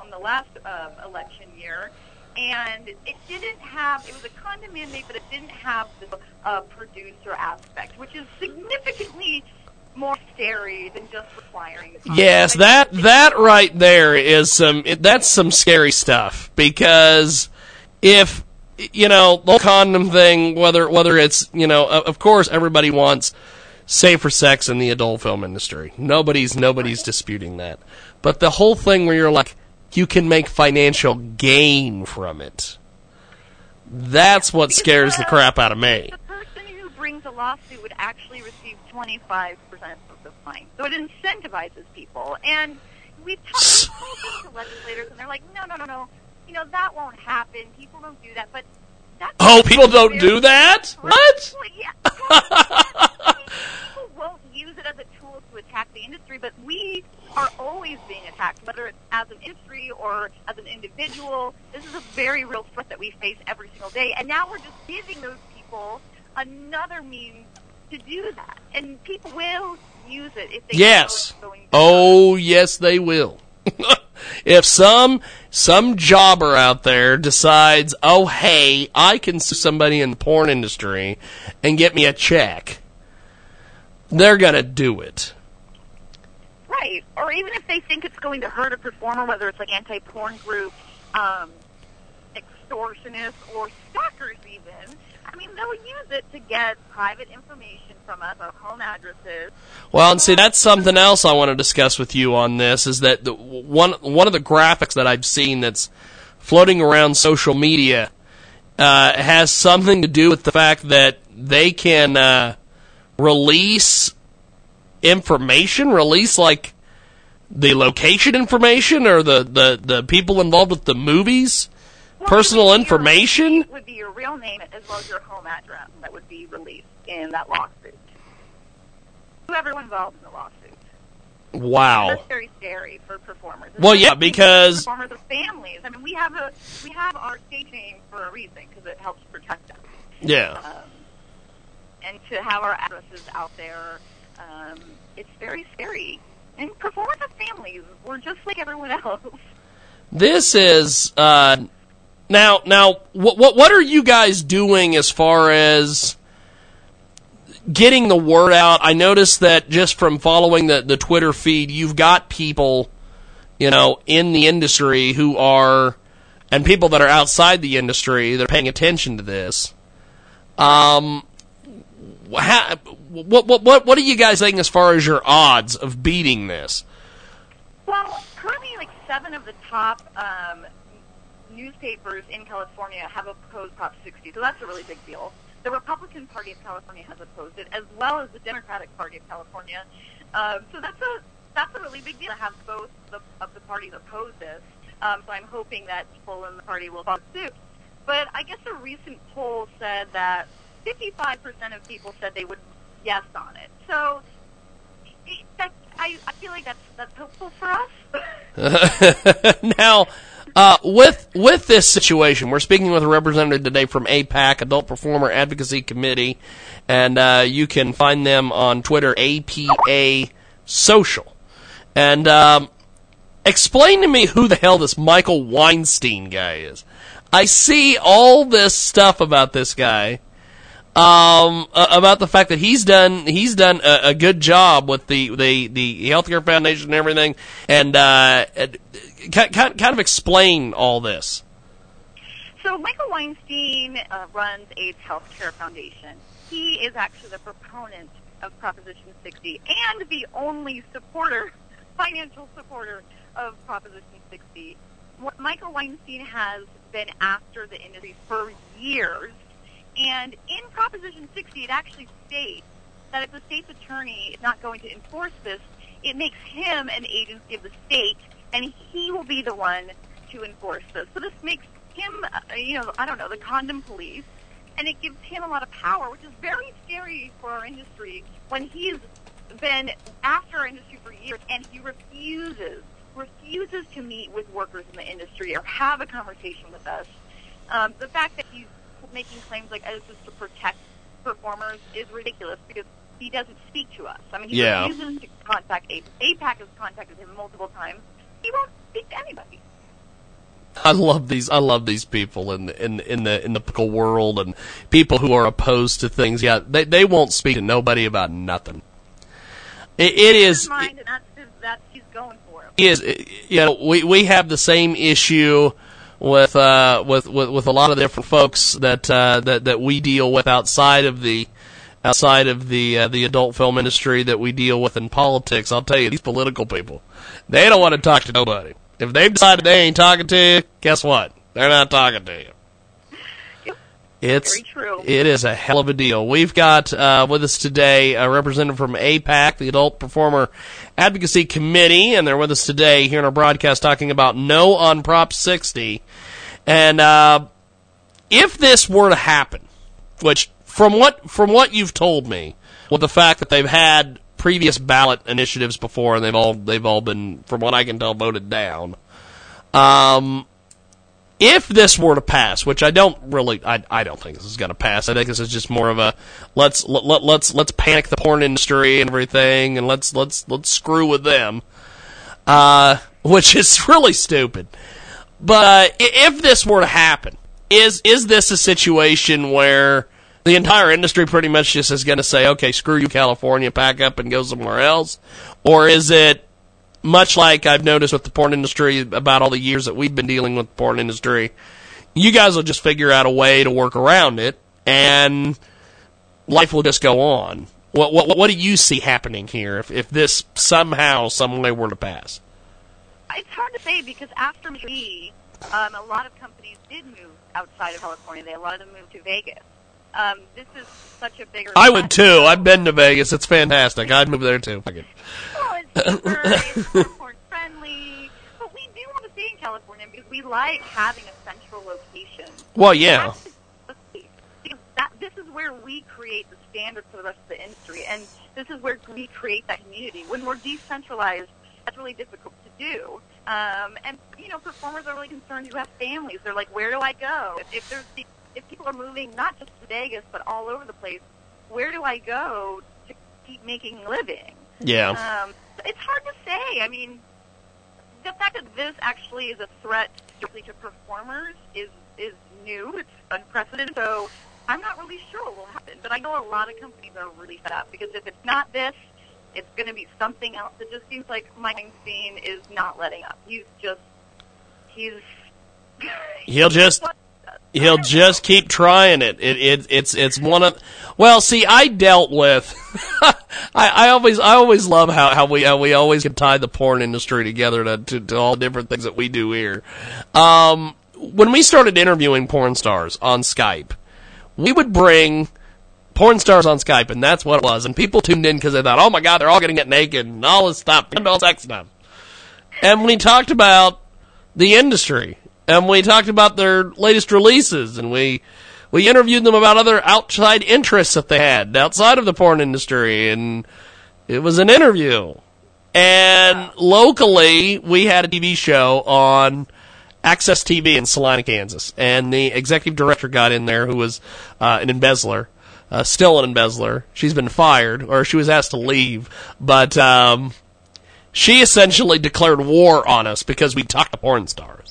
on the last um, election year. And it didn't have, it was a condom mandate, but it didn't have the uh, producer aspect, which is significantly more scary than just requiring. Yes, that that right there is some, it, that's some scary stuff, because if, you know, the whole condom thing, whether, whether it's, you know, of course everybody wants safer sex in the adult film industry. Nobody's, nobody's disputing that. But the whole thing where you're like, you can make financial gain from it. That's what because scares the crap out of me. The person who brings a lawsuit would actually receive twenty-five percent of the fine. So it incentivizes people. And we've talked to legislators, and they're like, no, no, no, no. You know, that won't happen. People don't do that. But that's Oh, people don't do that? What? Well, yeah. People won't use it as a tool to attack the industry, but we are always being attacked, whether it's as an industry or as an individual. This is a very real threat that we face every single day, and now we're just giving those people another means to do that. And people will use it if they yes. know it's going to Oh, yes, they will. If some some jobber out there decides, oh, hey, I can sue somebody in the porn industry and get me a check, they're going to do it. Right. Or even if they think it's going to hurt a performer, whether it's like anti-porn groups, um, extortionists, or stalkers even, I mean, they'll use it to get private information from us, our home addresses. Well, and see, that's something else I want to discuss with you on this, is that the, one, one of the graphics that I've seen that's floating around social media uh, has something to do with the fact that they can uh, release... information release like the location information or the, the, the people involved with the movies, well, personal would information your, would be your real name as well as your home address that would be released in that lawsuit. Whoever was involved in the lawsuit. Wow, that's very scary for performers. It's well, yeah, because performers are families. I mean, we have a we have our stage name for a reason because it helps protect us. Yeah, um, and to have our addresses out there. Um, it's very scary. And performers have families. We're just like everyone else. This is uh, now. Now, what what what are you guys doing as far as getting the word out? I noticed that just from following the the Twitter feed, you've got people, you know, in the industry who are, and people that are outside the industry that are paying attention to this. Um, how? What what what what are you guys thinking as far as your odds of beating this? Well, currently, like seven of the top um, newspapers in California have opposed Prop sixty, so that's a really big deal. The Republican Party of California has opposed it, as well as the Democratic Party of California. Um, so that's a that's a really big deal to have both the, of the parties oppose this. Um, so I'm hoping that people in the party will follow suit. But I guess a recent poll said that fifty-five percent of people said they would. Yes on it. So it, that, I, I feel like that's that's helpful for us. Now, uh, with with this situation, we're speaking with a representative today from A PAC, Adult Performer Advocacy Committee, and uh, you can find them on Twitter, A P A Social. And um, Explain to me who the hell this Michael Weinstein guy is. I see all this stuff about this guy, um, about the fact that he's done he's done a, a good job with the the the Healthcare Foundation and everything, and uh, kind kind of explain all this. So Michael Weinstein uh, runs AIDS Healthcare Foundation. He is actually the proponent of Proposition sixty and the only supporter, financial supporter of Proposition sixty. What Michael Weinstein has been after the industry for years, and in Proposition sixty it actually states that if the state's attorney is not going to enforce this, it makes him an agency of the state, and he will be the one to enforce this. So this makes him, you know, I don't know, the condom police, and it gives him a lot of power, which is very scary for our industry when he's been after our industry for years and he refuses refuses to meet with workers in the industry or have a conversation with us. Um, the fact that he's making claims like this is to protect performers is ridiculous because he doesn't speak to us. I mean, he yeah. refuses to contact A PAC. A PAC has contacted him multiple times. He won't speak to anybody. I love these. I love these people in the, in the, in the in the political world and people who are opposed to things. Yeah, they they won't speak to nobody about nothing. It, it is. Mind, it, that's his, that's he's going for it. Is it, you know we we have the same issue with uh with, with, with a lot of different folks that uh, that that we deal with outside of the outside of the uh, the adult film industry that we deal with in politics. I'll tell you, these political people, they don't want to talk to nobody. If they've decided they ain't talking to you, guess what? They're not talking to you. Yep. It's very true. It is a hell of a deal. We've got uh, with us today a representative from A PAC, the Adult Performer Advocacy Committee, and they're with us today here in our broadcast talking about No on Prop sixty. And uh, if this were to happen, which from what from what you've told me, with the fact that they've had previous ballot initiatives before, and they've all they've all been, from what I can tell, voted down. Um, if this were to pass, which I don't really, I I don't think this is going to pass. I think this is just more of a let's let, let let's let's panic the porn industry and everything, and let's let's let's screw with them, uh, which is really stupid. But uh, if this were to happen, is is this a situation where the entire industry pretty much just is going to say, okay, screw you, California, pack up and go somewhere else? Or is it much like I've noticed with the porn industry about all the years that we've been dealing with the porn industry, you guys will just figure out a way to work around it, and life will just go on? What what, what do you see happening here if, if this somehow, some way were to pass? It's hard to say because after me, um, a lot of companies did move outside of California. They, a lot of them moved to Vegas. Um, this is such a bigger... I would, too. I've been to Vegas. It's fantastic. I'd move there, too. Well, it's cheaper, it's more friendly, but we do want to stay in California because we like having a central location. Well, yeah. Because that, this is where we create the standard for the rest of the industry, and this is where we create that community. When we're decentralized, that's really difficult to do. Um, and, you know, performers are really concerned who have families. They're like, where do I go? If, if there's... The, If people are moving not just to Vegas but all over the place, where do I go to keep making a living? Yeah. Um, it's hard to say. I mean, the fact that this actually is a threat strictly to performers is, is new. It's unprecedented. So I'm not really sure what will happen. But I know a lot of companies are really fed up because if it's not this, it's going to be something else. It just seems like Mike Weinstein is not letting up. He's just, he's... He'll just... He'll just keep trying it. It, it. It's it's one of well. See, I dealt with. I, I always I always love how, how we how we always can tie the porn industry together to, to, to all different things that we do here. Um, when we started interviewing porn stars on Skype, we would bring porn stars on Skype, and that's what it was. And people tuned in because they thought, oh my God, they're all going to get naked and all this stuff, and all sex stuff. And we talked about the industry. And we talked about their latest releases, and we we interviewed them about other outside interests that they had outside of the porn industry, and it was an interview. And locally, we had a T V show on Access T V in Salina, Kansas, and the executive director got in there, who was uh, an embezzler, uh, still an embezzler. She's been fired, or she was asked to leave, but... Um, She essentially declared war on us because we talked to porn stars.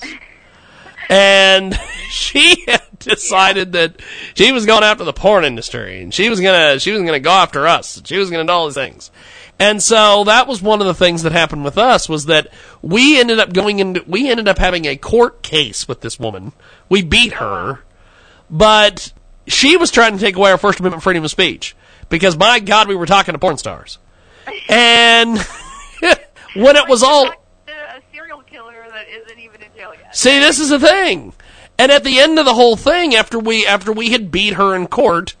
And she had decided that she was going after the porn industry, and she was gonna she was gonna go after us. She was gonna do all these things. And so that was one of the things that happened with us, was that we ended up going into we ended up having a court case with this woman. We beat her, but she was trying to take away our First Amendment freedom of speech because, my God, we were talking to porn stars. And when it was all a serial killer that isn't even in jail yet. See, this is the thing. And at the end of the whole thing, after we after we had beat her in court,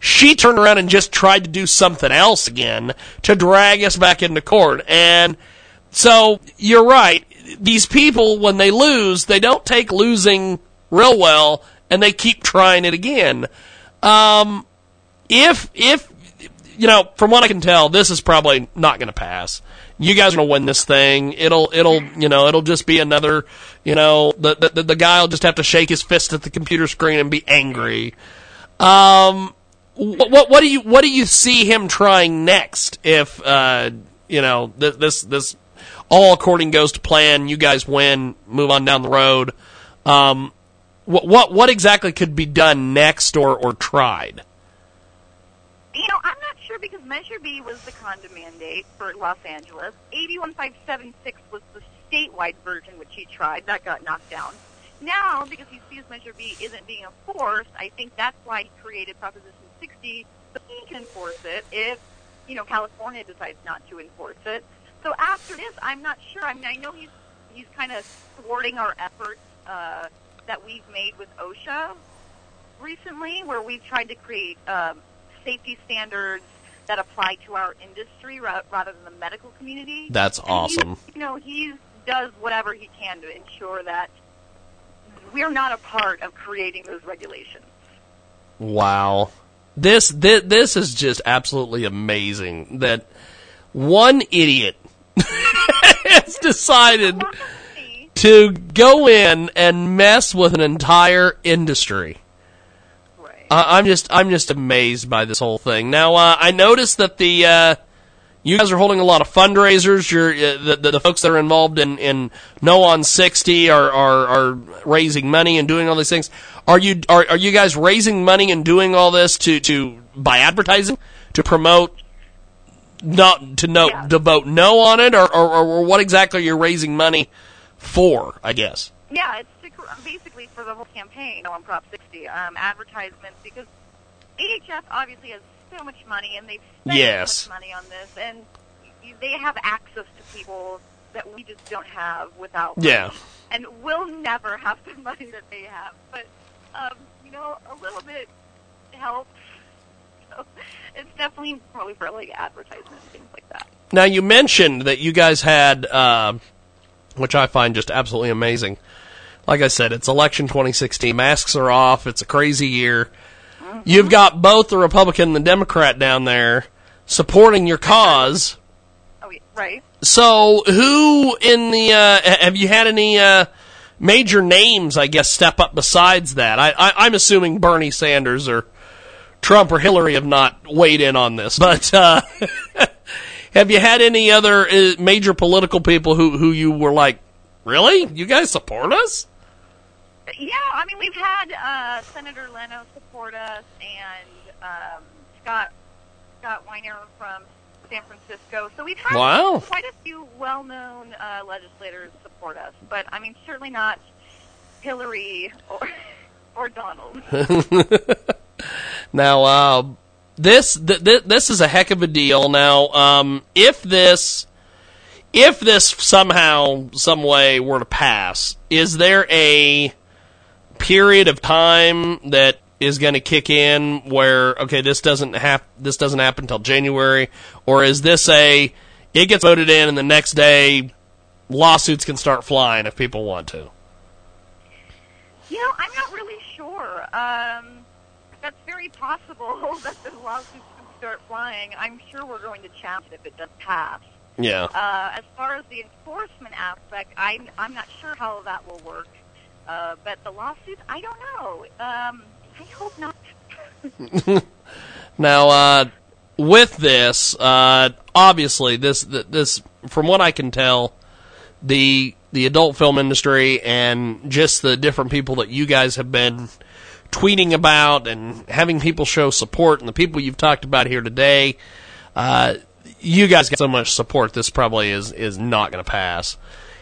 she turned around and just tried to do something else again to drag us back into court. And so you're right. These people, when they lose, they don't take losing real well, and they keep trying it again. Um, if, if you know, from what I can tell, this is probably not going to pass. You guys are going to win this thing. It'll, it'll, you know, it'll just be another, you know, the, the, the guy will just have to shake his fist at the computer screen and be angry. Um... What, what what do you what do you see him trying next if uh you know this this, this all according goes to plan, you guys win, move on down the road? Um, what what what exactly could be done next or, or tried? You know, I'm not sure, because Measure B was the condom mandate for Los Angeles. eight one five seven six was the statewide version which he tried that got knocked down. Now, because he sees Measure B isn't being enforced, I think that's why he created Proposition sixty, so he can enforce it if, you know, California decides not to enforce it. So after this, I'm not sure. I mean, I know he's he's kind of thwarting our efforts uh, that we've made with OSHA recently, where we've tried to create um, safety standards that apply to our industry rather than the medical community. That's awesome. He, you know, he does whatever he can to ensure that we're not a part of creating those regulations. Wow. This, this this is just absolutely amazing that one idiot has decided to go in and mess with an entire industry. Right. Uh, I'm just I'm just amazed by this whole thing. Now uh, I noticed that the uh, you guys are holding a lot of fundraisers. You're, uh, the, the the folks that are involved in, in No on sixty are, are are raising money and doing all these things. Are you are are you guys raising money and doing all this to, to by advertising to promote not to no yeah. to vote no on it, or, or or what exactly you're raising money for? I guess. Yeah, it's to, basically for the whole campaign on Prop sixty, um, advertisements, because A H F obviously has so much money and they've spent yes. so much money on this, and they have access to people that we just don't have without. Yeah, money. And we'll never have the money that they have, but. Um, you know, a little bit helps. So it's definitely probably for like advertisements, things like that. Now, you mentioned that you guys had, uh, which I find just absolutely amazing. Like I said, it's election twenty sixteen. Masks are off. It's a crazy year. Mm-hmm. You've got both the Republican and the Democrat down there supporting your cause. Oh, yeah, right. So who in the, uh, have you had any, uh, major names, I guess, step up besides that? I, I, I'm assuming Bernie Sanders or Trump or Hillary have not weighed in on this. But uh, have you had any other major political people who, who you were like, really? You guys support us? Yeah, I mean, we've had uh, Senator Leno support us, and um, Scott Scott Weiner from San Francisco. So we've had wow. quite a few well-known uh, legislators support us, but I mean, certainly not Hillary or or Donald. Now, uh, this th- th- this is a heck of a deal. Now, um, if this if this somehow some way were to pass, is there a period of time that is going to kick in where, okay, this doesn't have this doesn't happen until January, or is this a it gets voted in and the next day lawsuits can start flying if people want to? You know, I'm not really sure. Um, that's very possible that the lawsuits can start flying. I'm sure we're going to challenge it if it does pass. Yeah. Uh, as far as the enforcement aspect, I'm I'm not sure how that will work. Uh, but the lawsuits, I don't know. Um, I hope not. Now, uh, with this, uh, obviously, this this from what I can tell, the the adult film industry and just the different people that you guys have been tweeting about and having people show support, and the people you've talked about here today, uh, you guys got so much support, this probably is, is not going to pass.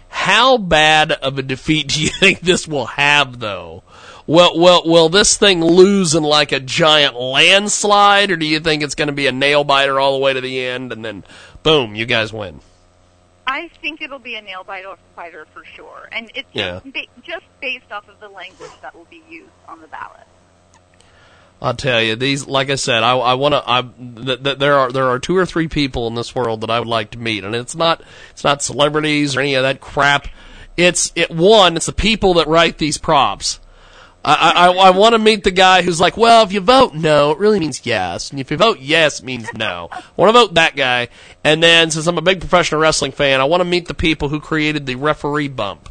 How bad of a defeat do you think this will have, though? Will, will, will this thing lose in like a giant landslide, or do you think it's going to be a nail-biter all the way to the end, and then, boom, you guys win? I think it'll be a nail-biter for sure, and it's yeah. just based off of the language that will be used on the ballot. I'll tell you, these, like I said, I, I want to. I th- th- there are there are two or three people in this world that I would like to meet, and it's not it's not celebrities or any of that crap. It's it one. It's the people that write these props. I, I, I want to meet the guy who's like, well, if you vote no, it really means yes. And if you vote yes, it means no. I want to vote that guy. And then, since I'm a big professional wrestling fan, I want to meet the people who created the referee bump.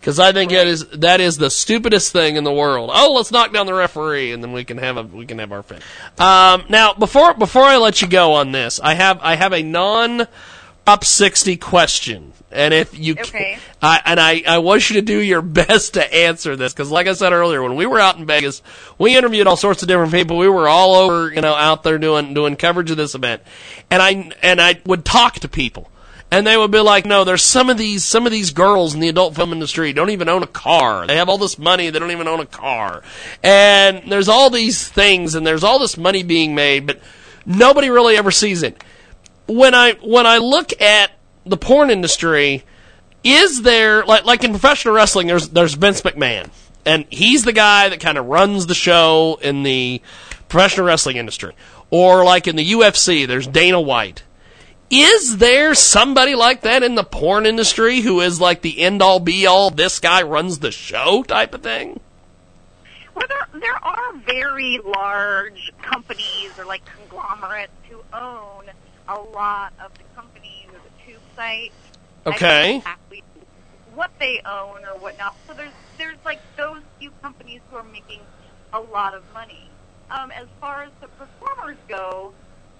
Because I think that is, that is the stupidest thing in the world. Oh, let's knock down the referee, and then we can have a, we can have our finish. Um, now, before before I let you go on this, I have I have a non Top sixty question, and if you okay. I, and I, I want you to do your best to answer this, because like I said earlier, when we were out in Vegas, we interviewed all sorts of different people. We were all over, you know, out there doing doing coverage of this event, and I and I would talk to people, and they would be like, "No, there's some of these some of these girls in the adult film industry don't even own a car. They have all this money, they don't even own a car, and there's all these things, and there's all this money being made, but nobody really ever sees it." When I when I look at the porn industry, is there like like in professional wrestling? There's there's Vince McMahon, and he's the guy that kind of runs the show in the professional wrestling industry. Or like in the U F C, there's Dana White. Is there somebody like that in the porn industry who is like the end all be all? This guy runs the show type of thing. Well, there there are very large companies or like conglomerates who own a lot of the companies or the tube sites. Okay. Exactly what they own or whatnot. So there's there's like those few companies who are making a lot of money. Um, as far as the performers go,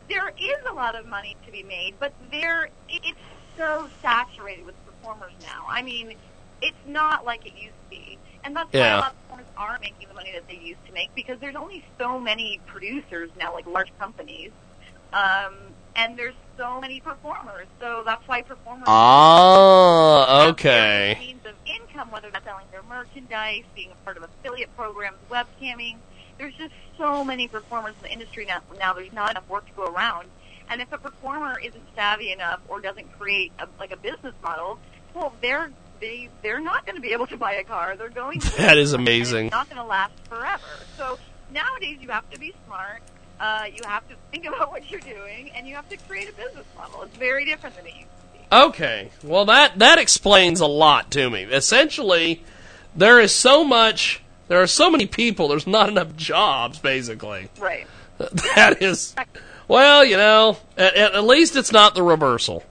there is a lot of money to be made, but there it's so saturated with performers now. I mean, it's not like it used to be, and that's yeah. why a lot of performers aren't making the money that they used to make, because there's only so many producers now, like large companies. Um. And there's so many performers, so that's why performers ah, okay. have means of income, whether they're selling their merchandise, being a part of affiliate programs, webcamming. There's just so many performers in the industry now. Now there's not enough work to go around. And if a performer isn't savvy enough or doesn't create a, like a business model, well, they're they they're not going to be able to buy a car. They're going to that is amazing. It's not going to last forever. So nowadays you have to be smart. Uh, you have to think about what you're doing, and you have to create a business model. It's very different than it used to be. Okay. Well, that, that explains a lot to me. Essentially, there is so much, there are so many people, there's not enough jobs, basically. Right. That is, well, you know, at, at least it's not the reversal.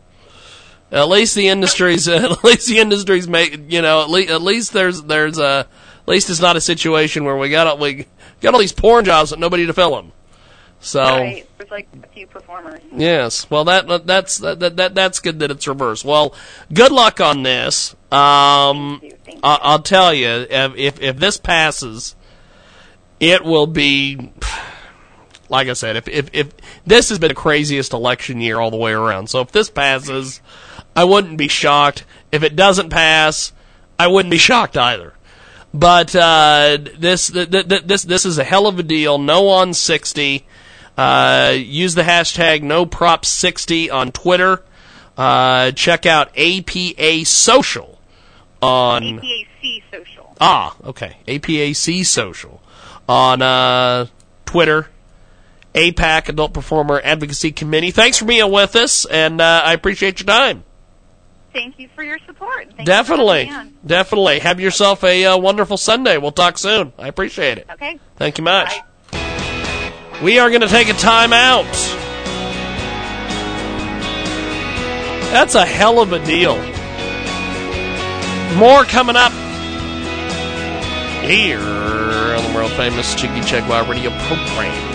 At least the industry's, at least the industry's make, you know, at least, at least there's, there's a, at least it's not a situation where we got, we got all these porn jobs that nobody to fill them. So right. There's like a few performers. Yes. Well, that that's that, that that's good that it's reversed. Well, good luck on this. Um, Thank you. Thank you. I, I'll tell you, if if this passes, it will be like I said. If if if this has been the craziest election year all the way around, so if this passes, I wouldn't be shocked. If it doesn't pass, I wouldn't be shocked either. But uh, this th- th- this this is a hell of a deal. No on sixty. Uh, use the hashtag No Prop sixty on Twitter. Uh, check out A P A Social on... A P A C Social. Ah, okay. A P A C Social on uh, Twitter. A PAC, Adult Performer Advocacy Committee. Thanks for being with us, and uh, I appreciate your time. Thank you for your support. Thank definitely. You definitely. Have yourself a uh, wonderful Sunday. We'll talk soon. I appreciate it. Okay. Thank you much. Bye. We are going to take a time out. That's a hell of a deal. More coming up here on the world-famous Jiggy Jaguar Radio Program.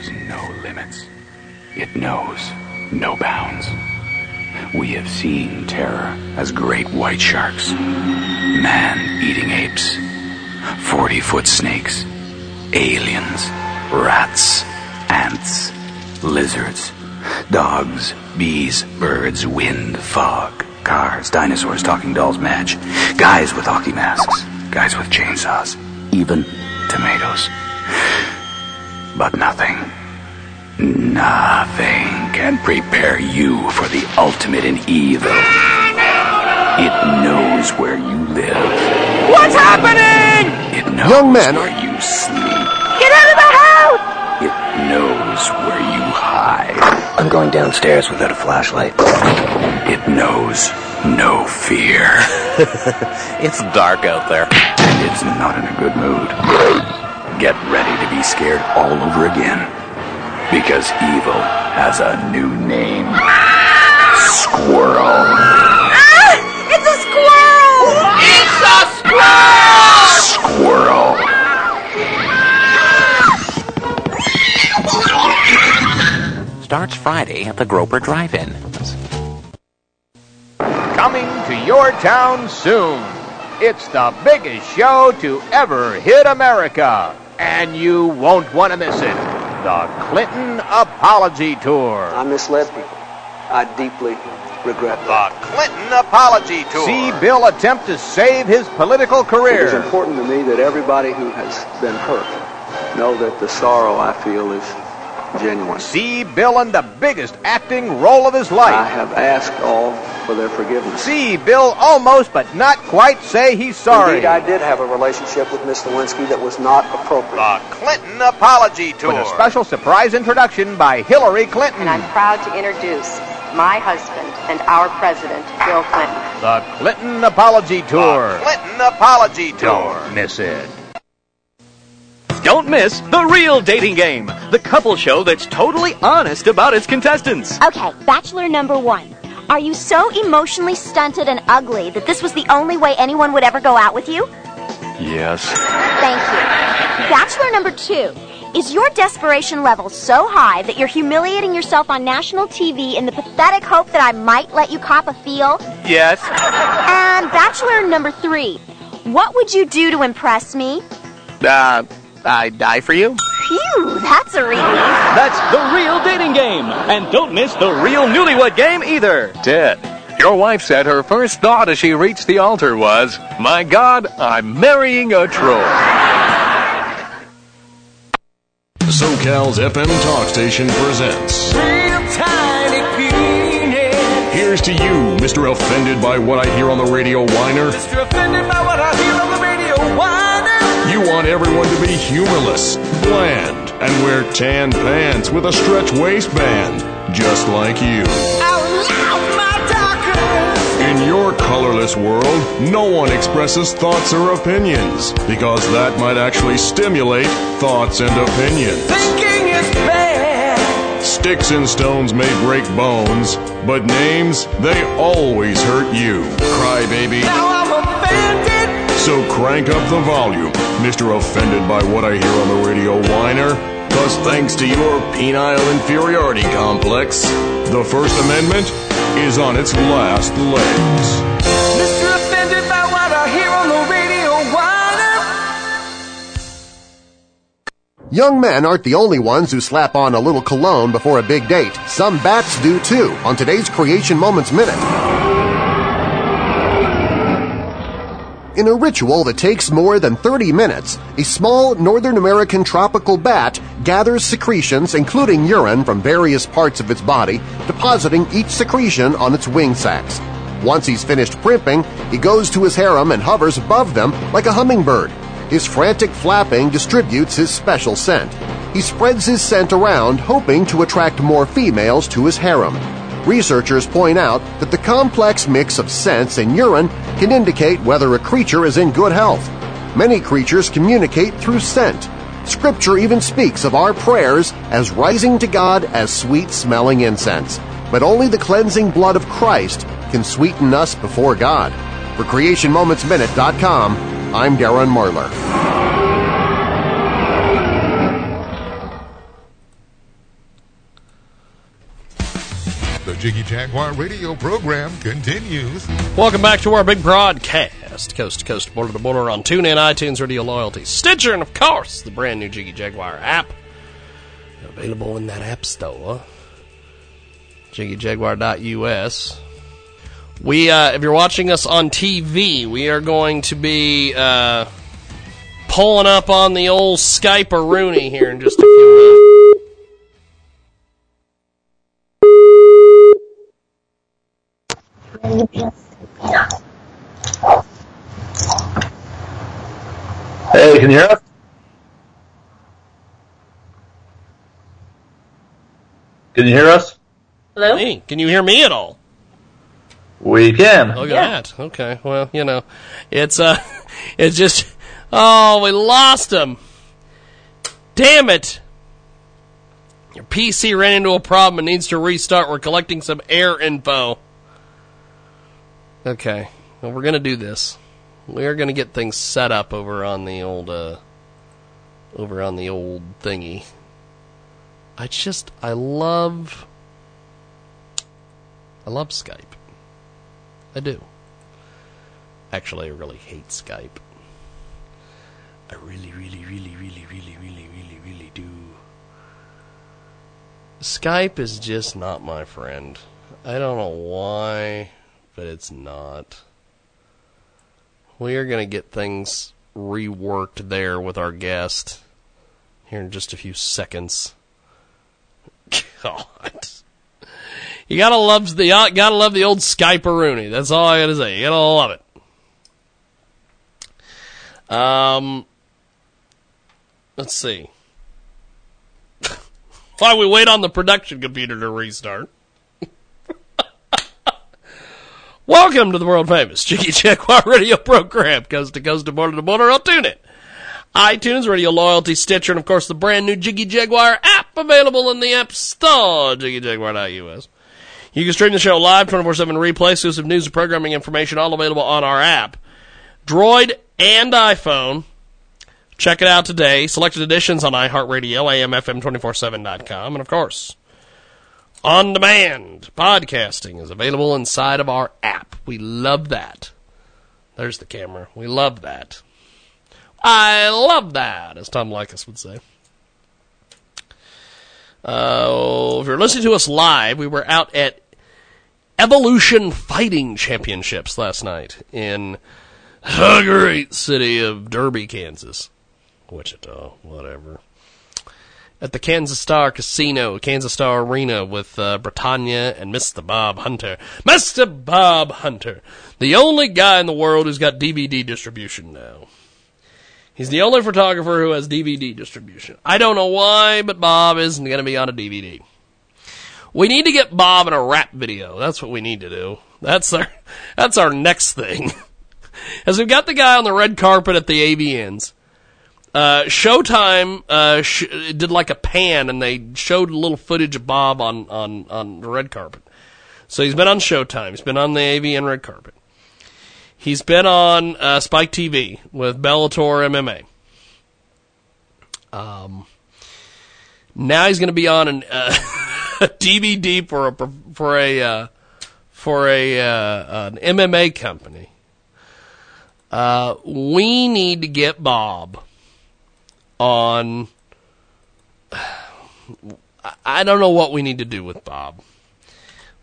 knows no limits. It knows no bounds. We have seen terror as great white sharks, man-eating apes, forty-foot snakes, aliens, rats, ants, lizards, dogs, bees, birds, wind, fog, cars, dinosaurs, talking dolls, Madge, guys with hockey masks, guys with chainsaws, even tomatoes. But nothing, nothing can prepare you for the ultimate in evil. It knows where you live. What's happening? It knows Young men. where you sleep. Get out of the house! It knows where you hide. I'm going downstairs without a flashlight. It knows no fear. It's dark out there. It's not in a good mood. Get ready to be scared all over again, because evil has a new name. Squirrel. Ah! It's a squirrel! It's a squirrel! Squirrel! Starts Friday at the Groper Drive-In. Coming to your town soon. It's the biggest show to ever hit America. And you won't want to miss it. The Clinton Apology Tour. I misled people. I deeply regret that. The Clinton Apology Tour. See Bill attempt to save his political career. It is important to me that everybody who has been hurt know that the sorrow I feel is genuine. See Bill in the biggest acting role of his life. I have asked all for their forgiveness. See Bill almost but not quite say he's sorry. Indeed, I did have a relationship with Miss Lewinsky that was not appropriate. The Clinton Apology Tour. With a special surprise introduction by Hillary Clinton. And I'm proud to introduce my husband and our president, Bill Clinton. The Clinton Apology Tour. The Clinton Apology Tour. Don't miss it. Don't miss The Real Dating Game, the couple show that's totally honest about its contestants. Okay, bachelor number one. Are you so emotionally stunted and ugly that this was the only way anyone would ever go out with you? Yes. Thank you. Bachelor number two. Is your desperation level so high that you're humiliating yourself on national T V in the pathetic hope that I might let you cop a feel? Yes. And bachelor number three. What would you do to impress me? Uh, I'd die for you. Phew, that's a relief. That's The Real Dating Game. And don't miss The Real Newlywed Game either. Ted, your wife said her first thought as she reached the altar was, my God, I'm marrying a troll. SoCal's F M Talk Station presents Real Tiny Penis. Here's to you, Mister Offended by What I Hear on the Radio Whiner. Mister Offended by What I Hear on the Radio Whiner. You want everyone to be humorless, bland, and wear tan pants with a stretch waistband, just like you. In your colorless world, no one expresses thoughts or opinions, because that might actually stimulate thoughts and opinions. Thinking is bad. Sticks and stones may break bones, but names, they always hurt you. Crybaby. Now I'm offended. So crank up the volume, Mister Offended by What I Hear on the Radio Whiner, because thanks to your penile inferiority complex, the First Amendment is on its last legs. Mister Offended by What I Hear on the Radio Whiner. Young men aren't the only ones who slap on a little cologne before a big date. Some bats do too, on today's Creation Moments Minute. In a ritual that takes more than thirty minutes, a small Northern American tropical bat gathers secretions, including urine, from various parts of its body, depositing each secretion on its wing sacs. Once he's finished primping, he goes to his harem and hovers above them like a hummingbird. His frantic flapping distributes his special scent. He spreads his scent around, hoping to attract more females to his harem. Researchers point out that the complex mix of scents and urine can indicate whether a creature is in good health. Many creatures communicate through scent. Scripture even speaks of our prayers as rising to God as sweet-smelling incense. But only the cleansing blood of Christ can sweeten us before God. For creation moments minute dot com, I'm Darren Marlar. The Jiggy Jaguar Radio Program continues. Welcome back to our big broadcast, coast to coast, border to border, on TuneIn, iTunes, Radio Loyalty, Stitcher, and, of course, the brand new Jiggy Jaguar app. Available in that app store, jiggy jaguar dot u s. We, uh, if you're watching us on T V, we are going to be uh, pulling up on the old Skype-a-rooney here in just a few minutes. Hey, can you hear us? Can you hear us? Hello? Hey, can you hear me at all? We can. Look at yeah. that. Okay, well, you know, it's uh, it's just, oh, we lost him. Damn it. Your P C ran into a problem and needs to restart. We're collecting some air info. Okay, well, we're going to do this. We're going to get things set up over on the old, uh, over on the old thingy. I just, I love, I love Skype. I do. Actually, I really hate Skype. I really, really, really, really, really, really, really, really do. Skype is just not my friend. I don't know why, but it's not. We are going to get things reworked there with our guest here in just a few seconds. God, you gotta love the uh, gotta love the old Skype-a-rooney. That's all I gotta say. You gotta love it. Um, let's see. While we wait on the production computer to restart. Welcome to the world famous Jiggy Jaguar Radio Program, coast to coast, to border to border. I'll tune it. iTunes, Radio Loyalty, Stitcher, and, of course, the brand-new Jiggy Jaguar app available in the App Store, jiggy jaguar dot u s. You can stream the show live, twenty-four seven replay, exclusive news and programming information, all available on our app. Droid and iPhone. Check it out today. Selected editions on iHeartRadio, a m f m two forty-seven dot com, and, of course, on-demand podcasting is available inside of our app. We love that. There's the camera. We love that. I love that, as Tom Likas would say. Uh, if you're listening to us live, we were out at Evolution Fighting Championships last night in the great city of Derby, Kansas. Wichita, whatever. At the Kansas Star Casino, Kansas Star Arena with uh, Britannia and Mister Bob Hunter. Mister Bob Hunter, the only guy in the world who's got D V D distribution now. He's the only photographer who has D V D distribution. I don't know why, but Bob isn't going to be on a D V D. We need to get Bob in a rap video. That's what we need to do. That's our, that's our next thing. As we've got the guy on the red carpet at the A V Ns, uh, Showtime uh, sh- did like a pan, and they showed a little footage of Bob on, on, on the red carpet. So he's been on Showtime. He's been on the A V N red carpet. He's been on uh, Spike T V with Bellator M M A. Um, now he's going to be on an, uh, a D V D for a for a uh, for a uh, an M M A company. Uh, we need to get Bob on. I don't know what we need to do with Bob,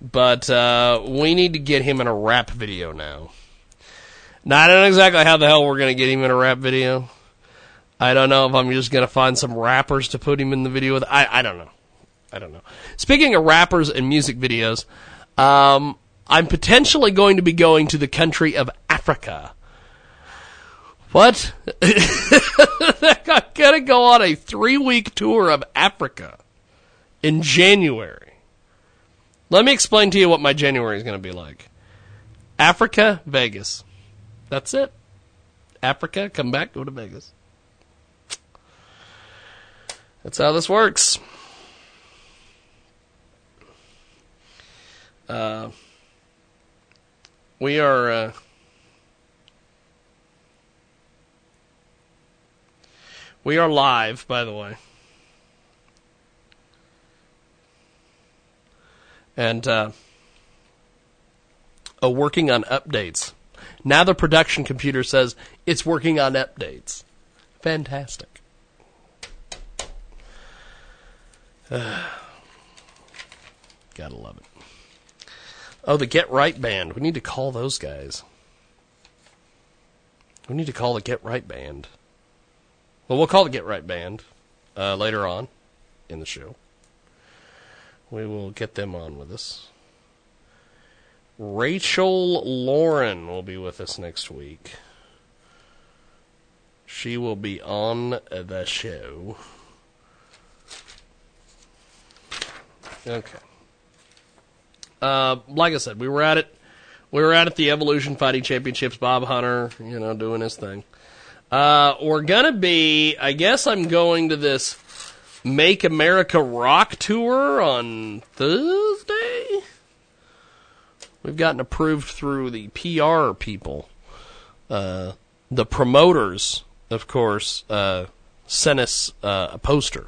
but uh, we need to get him in a rap video now. Now, I don't know exactly how the hell we're going to get him in a rap video. I don't know if I'm just going to find some rappers to put him in the video with. I, I don't know. I don't know. Speaking of rappers and music videos, um, I'm potentially going to be going to the country of Africa. What? I'm going to go on a three-week tour of Africa in January. Let me explain to you what my January is going to be like. Africa, Vegas. That's it. Africa, come back, go to Vegas. That's how this works. Uh, we are... Uh, we are live, by the way. and uh, are working on updates. Now the production computer says it's working on updates. Fantastic. Uh, gotta love it. Oh, the Get Right Band. We need to call those guys. We need to call the Get Right Band. Well, we'll call the Get Right Band uh, later on in the show. We will get them on with us. Rachel Lauren will be with us next week. She will be on the show. Okay. Uh, like I said, we were at it. We were out at the Evolution Fighting Championships. Bob Hunter, you know, doing his thing. Uh, we're going to be, I guess I'm going to this Make America Rock tour on Thursday. We've gotten approved through the P R people. Uh, the promoters, of course, uh, sent us uh, a poster.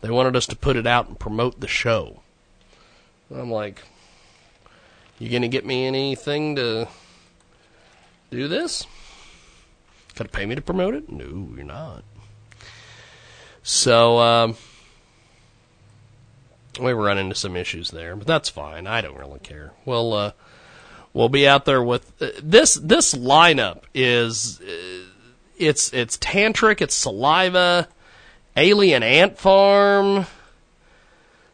They wanted us to put it out and promote the show. I'm like, you going to get me anything to do this? Going to pay me to promote it? No, you're not. So, um, we run into some issues there, but that's fine. I don't really care. We'll, uh, we'll be out there with uh, this. This lineup is, uh, it's, it's Tantric, it's Saliva, Alien Ant Farm.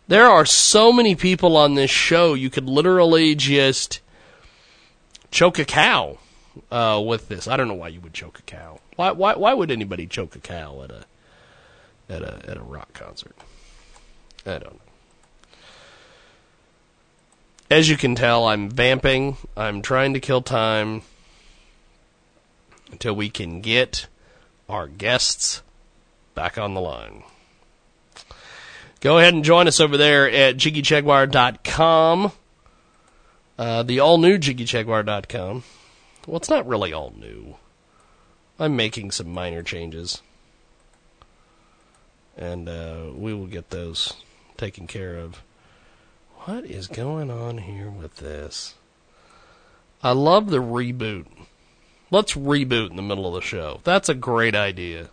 There are so many people on this show. You could literally just choke a cow. Uh, with this, I don't know why you would choke a cow. Why, why, why would anybody choke a cow at a, at a, at a rock concert? I don't know. As you can tell, I'm vamping. I'm trying to kill time until we can get our guests back on the line. Go ahead and join us over there at jiggy jaguar dot com. Uh, the all new jiggy jaguar dot com. Well, it's not really all new. I'm making some minor changes. And uh, we will get those taken care of. What is going on here with this? I love the reboot. Let's reboot in the middle of the show. That's a great idea.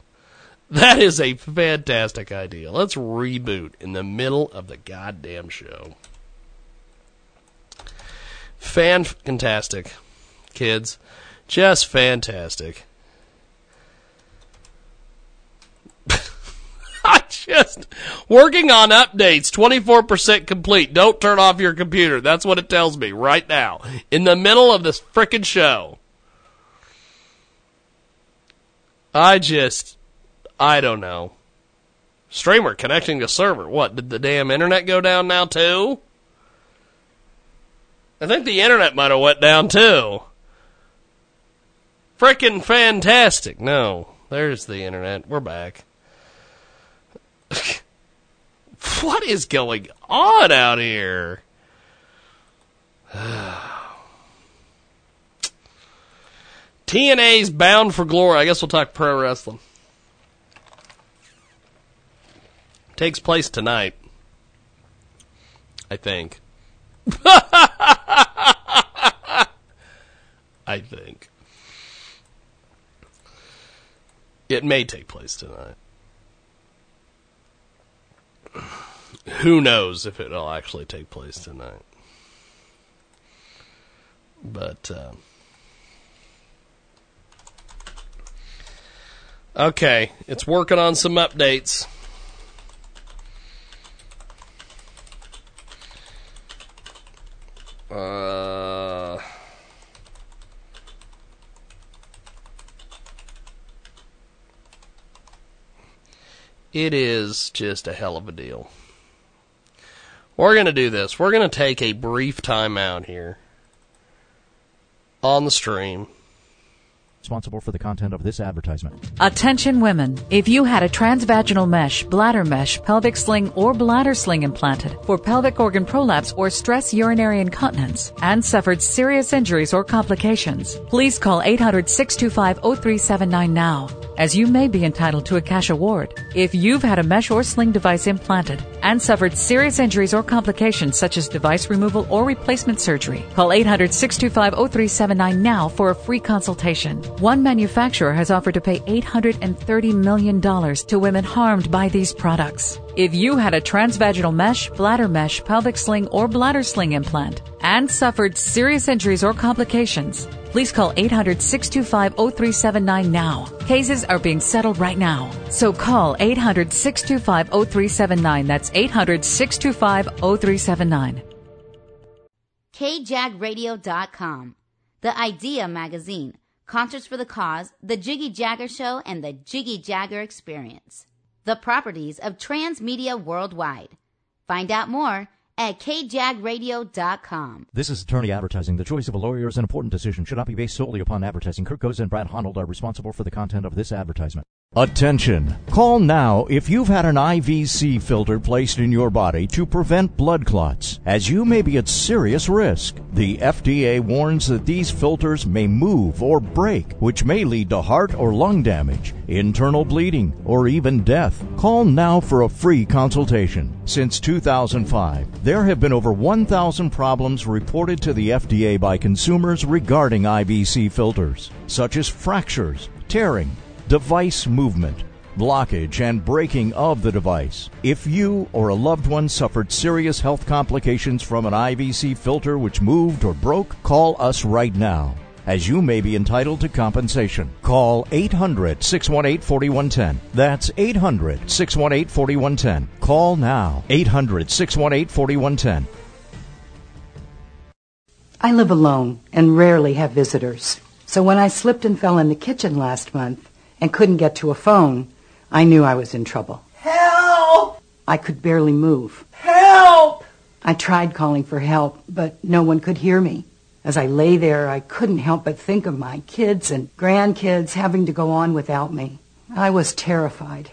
That is a fantastic idea. Let's reboot in the middle of the goddamn show. Fan-fantastic. Kids, just fantastic. I just working on updates, twenty-four percent complete. Don't turn off your computer. That's what it tells me right now in the middle of this frickin' show. I just, I don't know. Streamer connecting to server. What, did the damn internet go down now too? I think the internet might have went down too. Frickin' fantastic. No, there's the internet. We're back. What is going on out here? T N A's Bound for Glory. I guess we'll talk pro wrestling. Takes place tonight. I think. I think. It may take place tonight. Who knows if it'll actually take place tonight. But, uh, okay, it's working on some updates. Uh... It is just a hell of a deal. We're going to do this. We're going to take a brief time out here on the stream. Responsible for the content of this advertisement. Attention women. If you had a transvaginal mesh, bladder mesh, pelvic sling, or bladder sling implanted for pelvic organ prolapse or stress urinary incontinence and suffered serious injuries or complications, please call eight hundred, six two five, oh three seven nine now. as you may be entitled to a cash award if you've had a mesh or sling device implanted and suffered serious injuries or complications such as device removal or replacement surgery. Call eight hundred, six two five, zero three seven nine now for a free consultation. One manufacturer has offered to pay eight hundred thirty million dollars to women harmed by these products. If you had a transvaginal mesh, bladder mesh, pelvic sling, or bladder sling implant and suffered serious injuries or complications, please call eight hundred, six two five, zero three seven nine now. Cases are being settled right now. So call eight hundred, six two five, zero three seven nine. That's eight hundred, six two five, zero three seven nine. K Jag Radio dot com, The Idea Magazine, Concerts for the Cause, The Jiggy Jagger Show, and The Jiggy Jagger Experience. The properties of Transmedia Worldwide. Find out more at K Jag Radio dot com. This is attorney advertising. The choice of a lawyer is an important decision. Should not be based solely upon advertising. Kirk Goes and Brad Honold are responsible for the content of this advertisement. Attention! Call now if you've had an I V C filter placed in your body to prevent blood clots, as you may be at serious risk. The F D A warns that these filters may move or break, which may lead to heart or lung damage, internal bleeding, or even death. Call now for a free consultation. Since two thousand five, there have been over one thousand problems reported to the F D A by consumers regarding I V C filters, such as fractures, tearing, device movement, blockage, and breaking of the device. If you or a loved one suffered serious health complications from an I V C filter which moved or broke, call us right now, as you may be entitled to compensation. Call eight hundred, six one eight, four one one zero. That's eight hundred, six one eight, four one one zero. Call now. eight hundred, six one eight, four one one zero. I live alone and rarely have visitors. So when I slipped and fell in the kitchen last month, and couldn't get to a phone, I knew I was in trouble. Help! I could barely move. Help! I tried calling for help, but no one could hear me. As I lay there, I couldn't help but think of my kids and grandkids having to go on without me. I was terrified.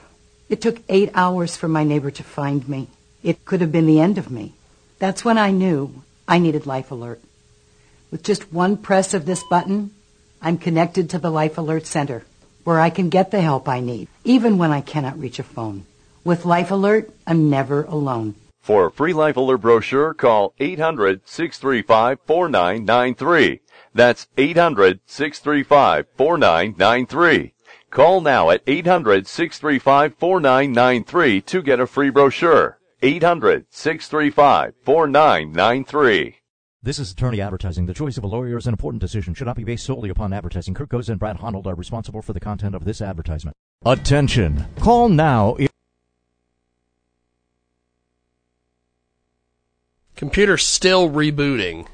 It took eight hours for my neighbor to find me. It could have been the end of me. That's when I knew I needed Life Alert. With just one press of this button, I'm connected to the Life Alert Center, where I can get the help I need, even when I cannot reach a phone. With Life Alert, I'm never alone. For a free Life Alert brochure, call eight hundred, six three five, four nine nine three. That's eight hundred, six three five, four nine nine three. Call now at eight hundred, six three five, four nine nine three to get a free brochure. eight hundred, six three five, four nine nine three. This is attorney advertising. The choice of a lawyer is an important decision. Should not be based solely upon advertising. Kirk Goes and Brad Honold are responsible for the content of this advertisement. Attention! Call now if... Computer's still rebooting.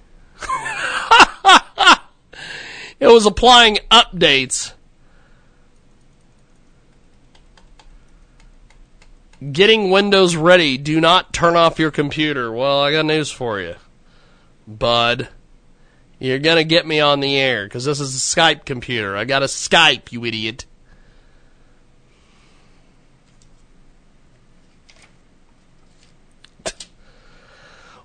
It was applying updates. Getting Windows ready. Do not turn off your computer. Well, I got news for you, bud. You're going to get me on the air, because this is a Skype computer. I got a Skype, you idiot.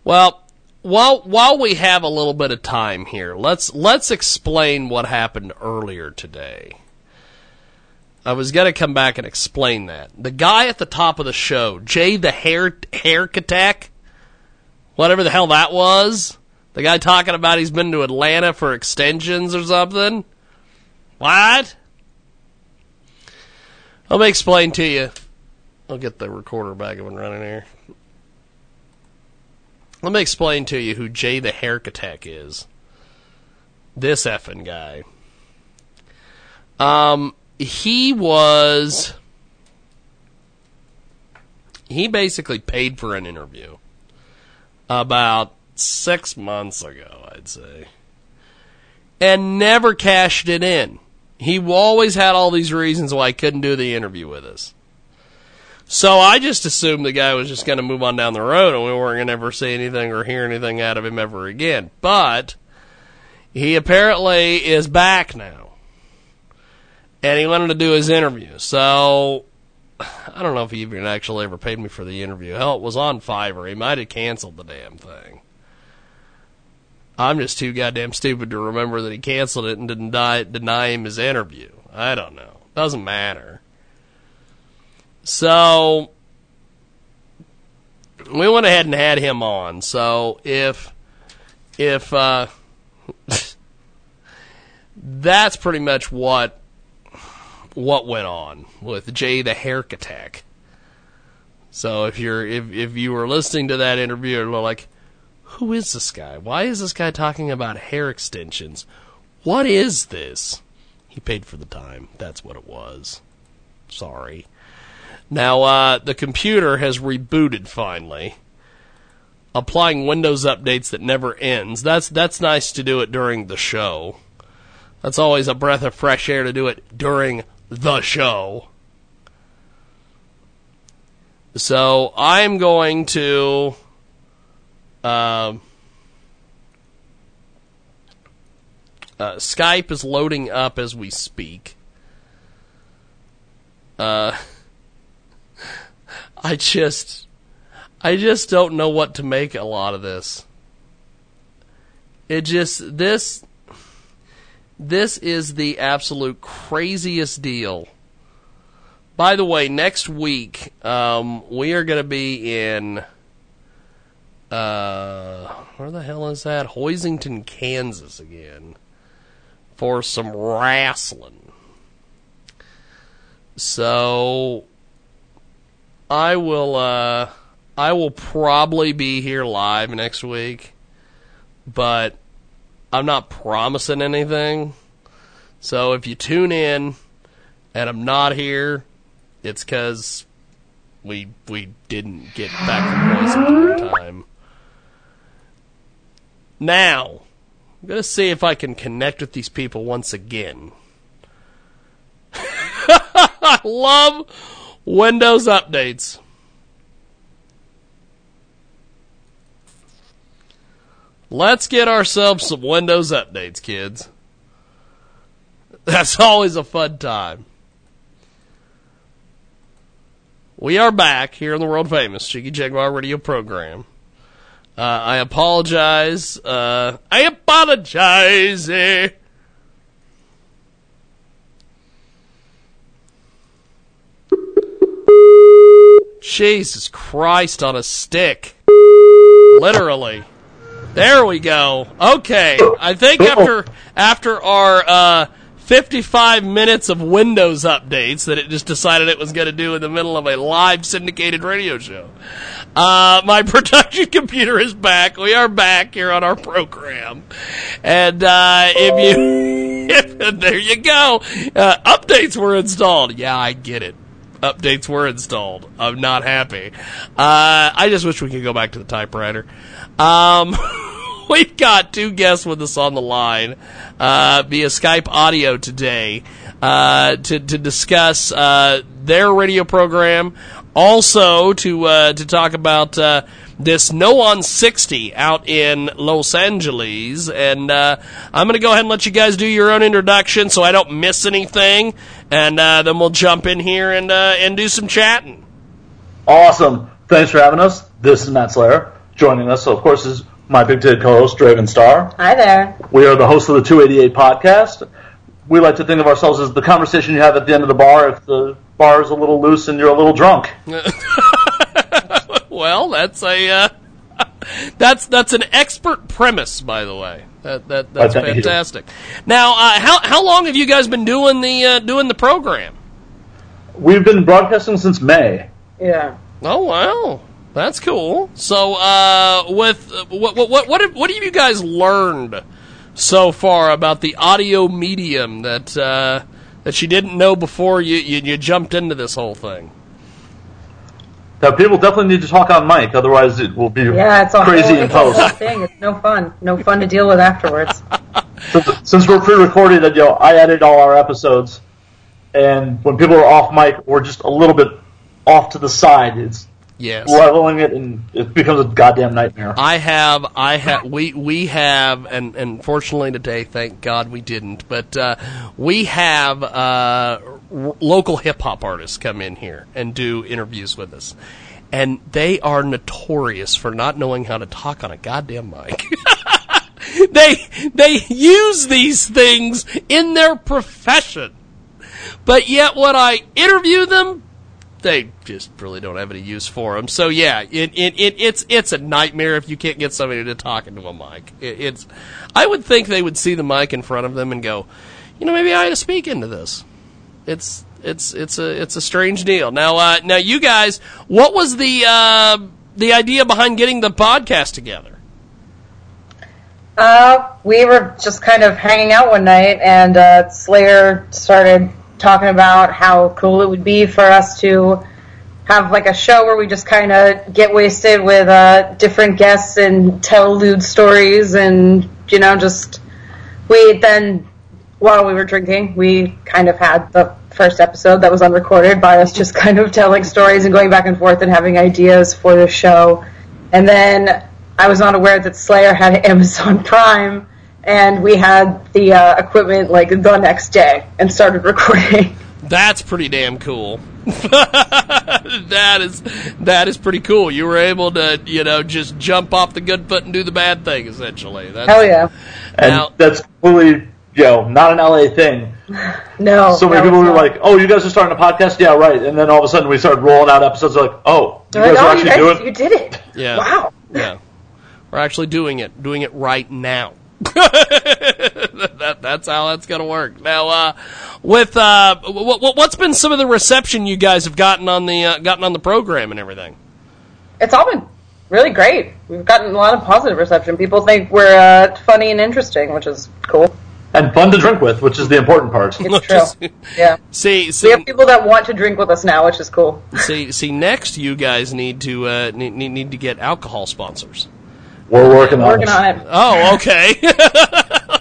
Well, while while we have a little bit of time here, let's let's explain what happened earlier today. I was going to come back and explain that. The guy at the top of the show, Jay the Hair Haircatech, whatever the hell that was, the guy talking about he's been to Atlanta for extensions or something? What? Let me explain to you. I'll get the recorder back up and running here. Let me explain to you who Jay the Haircatech is. This effing guy. Um, he was... He basically paid for an interview about six months ago, I'd say, and never cashed it in. He always had all these reasons why he couldn't do the interview with us. So I just assumed the guy was just going to move on down the road and we weren't going to ever see anything or hear anything out of him ever again. But he apparently is back now, and he wanted to do his interview. So I don't know if he even actually ever paid me for the interview. Hell, it was on Fiverr. He might have canceled the damn thing. I'm just too goddamn stupid to remember that he canceled it and didn't deny, deny him his interview. I don't know. Doesn't matter. So we went ahead and had him on. So if if uh, that's pretty much what what went on with Jay the Haircatech. So if you're if if you were listening to that interview and were like, who is this guy? Why is this guy talking about hair extensions? What is this? He paid for the time. That's what it was. Sorry. Now, uh, the computer has rebooted finally, applying Windows updates that never ends. That's that's nice to do it during the show. That's always a breath of fresh air to do it during the show. So I'm going to... Uh, uh, Skype is loading up as we speak. Uh... I just, I just don't know what to make a lot of this. It just, this, this is the absolute craziest deal. By the way, next week, um, we are going to be in, uh, where the hell is that? Hoisington, Kansas again. For some wrestling. So... I will uh, I will probably be here live next week, but I'm not promising anything. So if you tune in and I'm not here, it's because we we didn't get back to voice in time. Now, I'm going to see if I can connect with these people once again. I love Windows updates. Let's get ourselves some Windows updates, kids. That's always a fun time. We are back here in the world famous Jiggy Jaguar Radio Program. Uh, I apologize. Uh, I apologize. Eh? Jesus Christ on a stick. Literally. There we go. Okay. I think after after our uh, fifty-five minutes of Windows updates that it just decided it was going to do in the middle of a live syndicated radio show, uh, my production computer is back. We are back here on our program. And uh, if you... If, there you go. Uh, updates were installed. Yeah, I get it. Updates were installed. I'm not happy. Uh, I just wish we could go back to the typewriter. Um, we've got two guests with us on the line uh, via Skype audio today uh, to, to discuss uh, their radio program. Also to uh, to talk about uh, this No on sixty out in Los Angeles. And uh, I'm going to go ahead and let you guys do your own introduction so I don't miss anything. And uh, then we'll jump in here and uh, and do some chatting. Awesome. Thanks for having us. This is Matt Slayer. Joining us, of course, is my big tit co-host, Draven Starr. Hi there. We are the hosts of the two eighty-eight podcast. We like to think of ourselves as the conversation you have at the end of the bar if the bar's a little loose and you're a little drunk. Well, that's a uh, that's that's an expert premise, by the way. That that that's fantastic. Now, uh, how how long have you guys been doing the uh, doing the program? We've been broadcasting since May. Yeah. Oh wow, that's cool. So, uh, with uh, what what what what have, what have you guys learned so far about the audio medium that uh, that you didn't know before you, you you jumped into this whole thing? That people definitely need to talk on mic, otherwise it will be yeah, it's crazy in post. It's thing. It's no fun. No fun to deal with afterwards. Since, since we're pre-recorded, you know, I edit all our episodes, and when people are off mic, we're just a little bit off to the side. It's yes. leveling it, and it becomes a goddamn nightmare. I have, I have, we we have, and, and fortunately today, thank God we didn't, but uh, we have. Uh, local hip-hop artists come in here and do interviews with us. And they are notorious for not knowing how to talk on a goddamn mic. they they use these things in their profession. But yet when I interview them, they just really don't have any use for them. So yeah, it, it, it it's it's a nightmare if you can't get somebody to talk into a mic. It, it's, I would think they would see the mic in front of them and go, you know, maybe I ought to speak into this. It's it's it's a it's a strange deal. Now uh, now you guys, what was the uh, the idea behind getting the podcast together? Uh, we were just kind of hanging out one night, and uh, Slayer started talking about how cool it would be for us to have like a show where we just kind of get wasted with uh, different guests and tell lewd stories, and you know, just we then while we were drinking, we kind of had the first episode that was unrecorded by us just kind of telling stories and going back and forth and having ideas for the show. And then I was not aware that Slayer had Amazon Prime. And we had the uh, equipment, like, the next day and started recording. That's pretty damn cool. that is that is pretty cool. You were able to, you know, just jump off the good foot and do the bad thing, essentially. That's, hell yeah. And now, that's completely, you know, not an L A thing. No. So many people were like, oh, you guys are starting a podcast? Yeah, right. And then all of a sudden we started rolling out episodes like, oh, you guys like, oh, are actually you guys, doing it? You did it. Yeah. Wow. Yeah. We're actually doing it. Doing it right now. that, that's how that's going to work. Now, uh, with uh, what, what's been some of the reception you guys have gotten on the uh, gotten on the program and everything? It's all been really great. We've gotten a lot of positive reception. People think we're uh, funny and interesting, which is cool. And fun to drink with, which is the important part. It's true. Yeah. See, see, we have people that want to drink with us now, which is cool. See, see, next you guys need to uh, need need to get alcohol sponsors. We're working on, working on it. Oh, okay.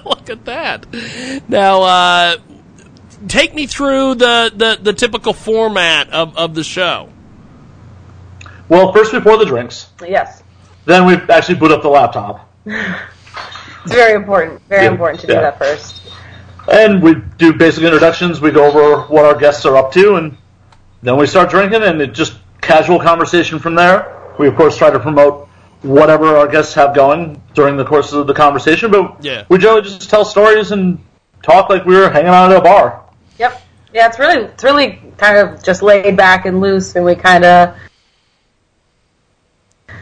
Look at that. Now, uh, take me through the, the, the typical format of, of the show. Well, first we pour the drinks. Yes. Then we actually boot up the laptop. It's very important. Very yeah, important to yeah. do that first. And we do basic introductions. We go over what our guests are up to, and then we start drinking, and it just casual conversation from there. We, of course, try to promote whatever our guests have going during the course of the conversation, but yeah. we generally just tell stories and talk like we were hanging out at a bar. Yep. Yeah, it's really it's really kind of just laid back and loose, and we kind of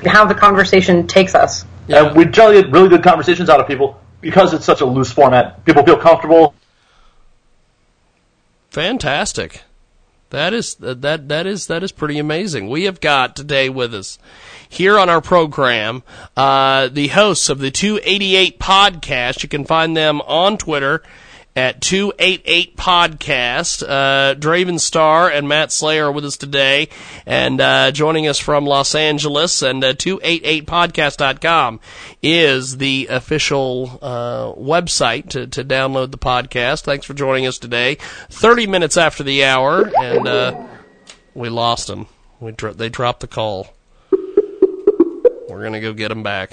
how the conversation takes us. Yeah. And we generally get really good conversations out of people because it's such a loose format. People feel comfortable. Fantastic. That is that that is that is pretty amazing. We have got today with us here on our program uh, the hosts of the two eighty-eight podcast. You can find them on Twitter at two eighty-eight podcast. Uh, Draven Starr and Matt Slayer are with us today, and uh, joining us from Los Angeles. And uh, two eighty-eight podcast dot com is the official uh, website to, to download the podcast. Thanks for joining us today. Thirty minutes after the hour, and uh, we lost them. We dro- they dropped the call. We're gonna go get them back.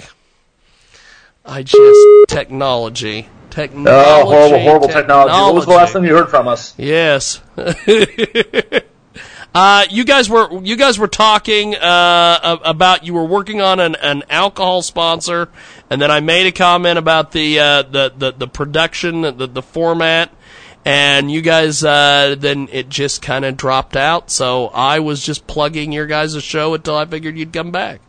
I just technology. Technology. Oh, horrible, horrible technology. technology. What was the last time you heard from us? Yes. uh, you guys were you guys were talking uh, about you were working on an, an alcohol sponsor, and then I made a comment about the uh, the, the the production, the the format, and you guys uh, then it just kind of dropped out. So I was just plugging your guys' show until I figured you'd come back.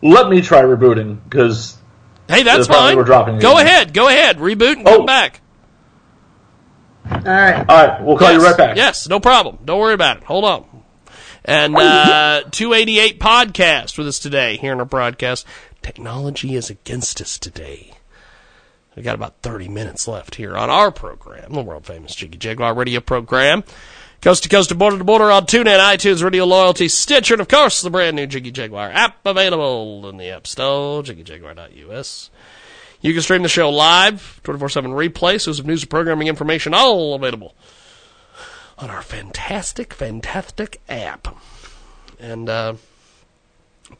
Let me try rebooting, because... Hey, that's fine. We're dropping go ahead. Go ahead. Reboot and oh. come back. All right. All right. We'll call yes. you right back. Yes, no problem. Don't worry about it. Hold on. And uh, two eighty-eight podcast with us today here in our broadcast. Technology is against us today. We've got about thirty minutes left here on our program, the world-famous Jiggy Jaguar Radio Program. Coast to coast and border to border on TuneIn, iTunes, Radio Loyalty, Stitcher, and of course the brand new Jiggy Jaguar app available in the App Store, jiggy jaguar dot u s. You can stream the show live, twenty-four seven replay, sources of news and programming information, all available on our fantastic, fantastic app. And uh,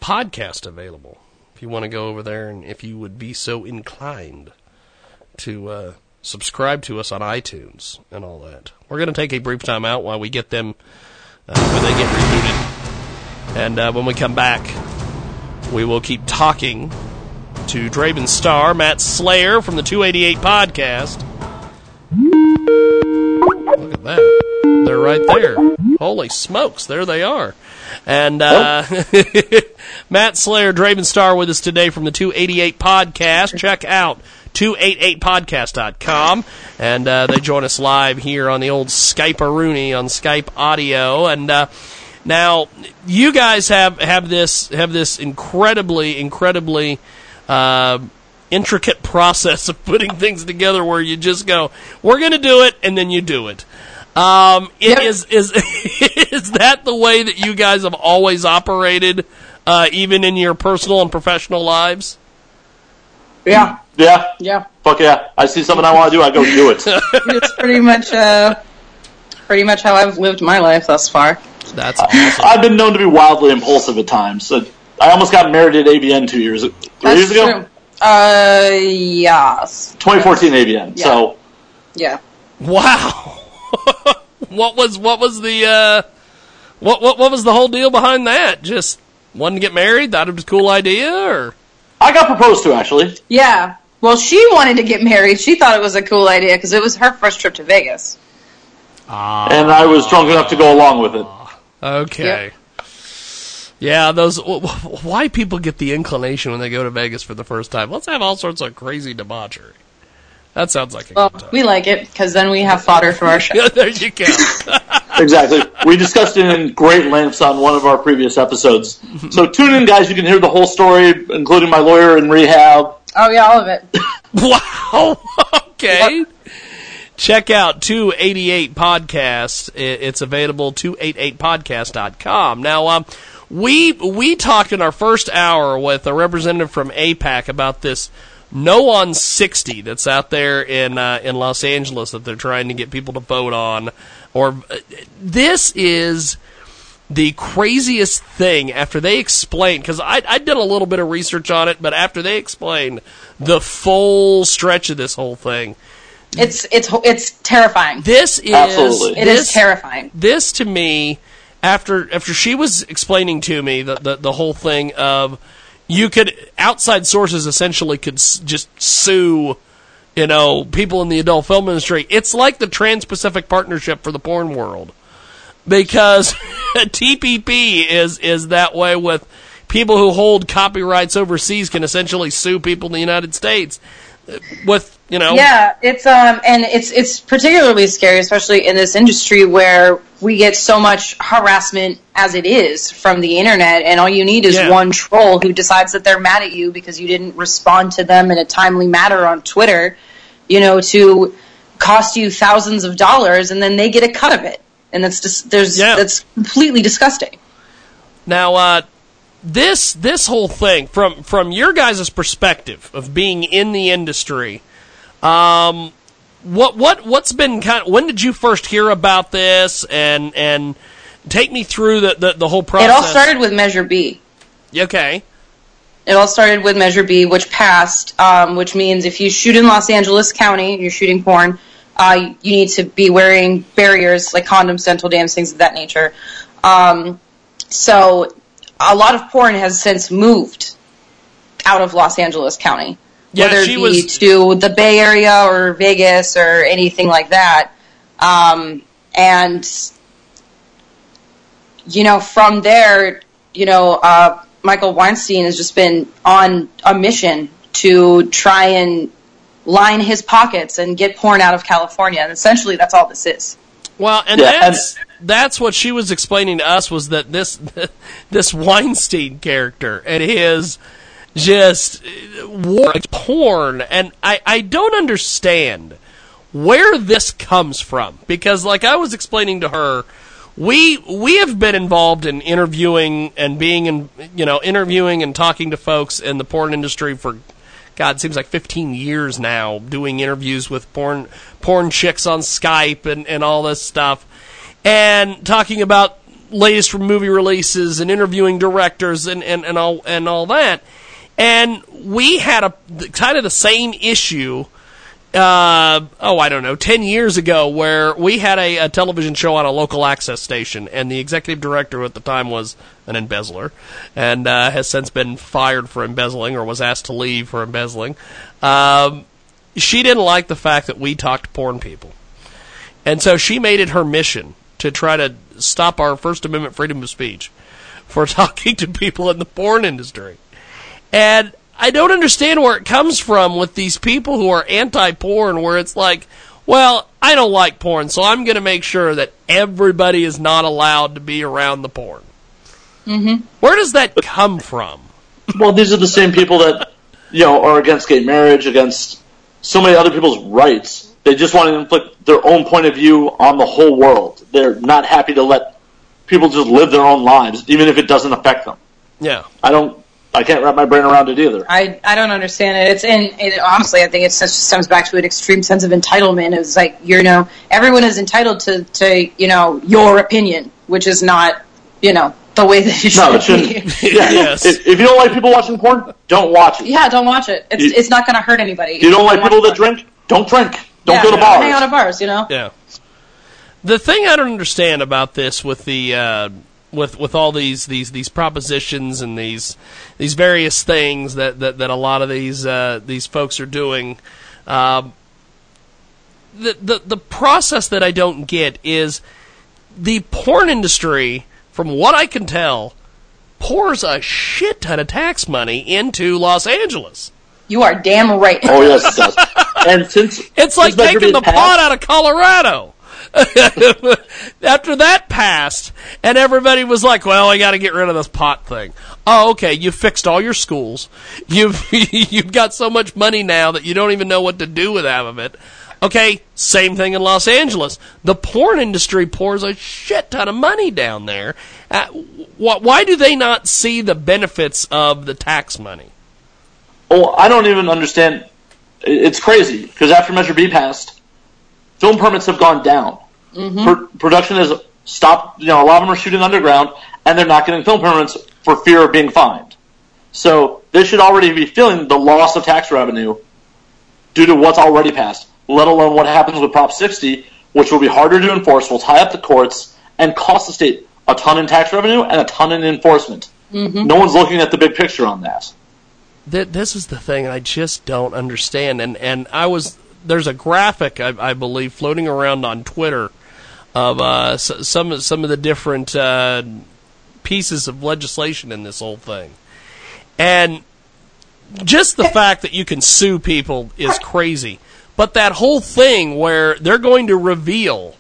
podcast available if you want to go over there and if you would be so inclined to... Uh, subscribe to us on iTunes and all that. We're going to take a brief time out while we get them, uh, when they get rebooted. And uh, when we come back, we will keep talking to Draven Starr, Matt Slayer from the two eighty-eight podcast, Look at that. They're right there. Holy smokes, there they are. And uh, Matt Slayer, Draven Star, with us today from the two eighty-eight Podcast. Check out two eighty-eight podcast dot com, and uh, they join us live here on the old Skype-a-rooney on Skype Audio. And uh, now you guys have, have this have this incredibly, incredibly uh, intricate process of putting things together where you just go, we're going to do it, and then you do it. Um, it yep. is, is, is that the way that you guys have always operated, uh, even in your personal and professional lives? Yeah. Yeah. Yeah. Fuck yeah. I see something I want to do, I go do it. It's pretty much, uh, pretty much how I've lived my life thus far. That's awesome. I've been known to be wildly impulsive at times. So I almost got married at A V N two years, three That's years ago. True. Uh, yeah. twenty fourteen A V N, yeah. So. Yeah. Wow. What was what was the uh, what what what was the whole deal behind that? Just wanted to get married, thought it was a cool idea, or I got proposed to actually. Yeah, well, she wanted to get married. She thought it was a cool idea because it was her first trip to Vegas, uh, and I was drunk enough to go along with it. Okay, yep. Yeah, those why people get the inclination when they go to Vegas for the first time. Let's have all sorts of crazy debauchery. That sounds like a well, good time. We like it, because then we have fodder for our show. Yeah, there you go. Exactly. We discussed it in great lengths on one of our previous episodes. So tune in, guys. You can hear the whole story, including my lawyer in rehab. Oh, yeah, all of it. Wow. Okay. What? Check out two eighty-eight Podcast. It's available, two eighty-eight podcast dot com. Now, um, we, we talked in our first hour with a representative from A PAC about this No on sixty that's out there in uh, in Los Angeles that they're trying to get people to vote on. Or uh, this is the craziest thing after they explain, because I I did a little bit of research on it, but after they explain the full stretch of this whole thing, it's it's it's terrifying. This is Absolutely. It this, is terrifying. This to me, after after she was explaining to me the the, the whole thing of. You could, outside sources essentially could s- just sue, you know, people in the adult film industry. It's like the Trans-Pacific Partnership for the porn world. Because T P P is, is that way with people who hold copyrights overseas can essentially sue people in the United States with, you know. Yeah, it's, um, and it's, it's particularly scary, especially in this industry where we get so much harassment as it is from the internet, and all you need is yeah. one troll who decides that they're mad at you because you didn't respond to them in a timely manner on Twitter, you know, to cost you thousands of dollars, and then they get a cut of it. And that's just, there's, yeah. that's completely disgusting. Now, uh, this, this whole thing from, from your guys' perspective of being in the industry, um, What what what's been kind of, when did you first hear about this, and and take me through the, the, the whole process? It all started with Measure B. Okay. It all started with Measure B, which passed, um, which means if you shoot in Los Angeles County, you're shooting porn, uh, you need to be wearing barriers like condoms, dental dams, things of that nature. Um, so a lot of porn has since moved out of Los Angeles County. Yeah, whether it be was... to the Bay Area or Vegas or anything like that. Um, and, you know, from there, you know, uh, Michael Weinstein has just been on a mission to try and line his pockets and get porn out of California. And essentially that's all this is. Well, and yeah, that's, and... that's what she was explaining to us, was that this this Weinstein character and his... just war porn, and I, I don't understand where this comes from, because like I was explaining to her, we we have been involved in interviewing and being in you know interviewing and talking to folks in the porn industry for God it seems like fifteen years now, doing interviews with porn porn chicks on Skype and, and all this stuff, and talking about latest from movie releases and interviewing directors and, and, and all and all that. And we had a kind of the same issue, uh, oh, I don't know, ten years ago, where we had a, a television show on a local access station, and the executive director at the time was an embezzler, and uh, has since been fired for embezzling, or was asked to leave for embezzling. Um, she didn't like the fact that we talked to porn people. And so she made it her mission to try to stop our First Amendment freedom of speech for talking to people in the porn industry. And I don't understand where it comes from with these people who are anti-porn, where it's like, well, I don't like porn, so I'm going to make sure that everybody is not allowed to be around the porn. Mm-hmm. Where does that come from? Well, these are the same people that, you know, are against gay marriage, against so many other people's rights. They just want to inflict their own point of view on the whole world. They're not happy to let people just live their own lives, even if it doesn't affect them. Yeah. I don't... I can't wrap my brain around it either. I, I don't understand it. It's in it, honestly, I think it just stems back to an extreme sense of entitlement. It's like, you know, everyone is entitled to, to you know, your opinion, which is not, you know, the way that you should no, it shouldn't. Be. Yeah. Yes. If, if you don't like people watching porn, don't watch it. Yeah, don't watch it. It's you, it's not going to hurt anybody. You don't, don't like people that porn. drink? Don't drink. Don't yeah, go to don't bars. Don't hang out at bars, you know? Yeah. The thing I don't understand about this with the... Uh, With with all these, these, these propositions and these these various things that, that, that a lot of these uh, these folks are doing, um, the the the process that I don't get is the porn industry. From what I can tell, pours a shit ton of tax money into Los Angeles. You are damn right. Oh yes, it does. And since it's like taking the pot out of Colorado. After that passed, and everybody was like, well, I got to get rid of this pot thing. Oh, okay, you fixed all your schools. You've, you've got so much money now that you don't even know what to do with half of it. Okay, same thing in Los Angeles. The porn industry pours a shit ton of money down there. Uh, wh- why do they not see the benefits of the tax money? Oh, I don't even understand. It's crazy, because after Measure B passed, film permits have gone down. Mm-hmm. Pro- production has stopped. You know, a lot of them are shooting underground, and they're not getting film permits for fear of being fined. So they should already be feeling the loss of tax revenue due to what's already passed, let alone what happens with Prop sixty, which will be harder to enforce, will tie up the courts, and cost the state a ton in tax revenue and a ton in enforcement. Mm-hmm. No one's looking at the big picture on that. Th- this is the thing I just don't understand, and, and I was... There's a graphic, I, I believe, floating around on Twitter of uh, some some of the different uh, pieces of legislation in this whole thing, and just the fact that you can sue people is crazy. But that whole thing where they're going to reveal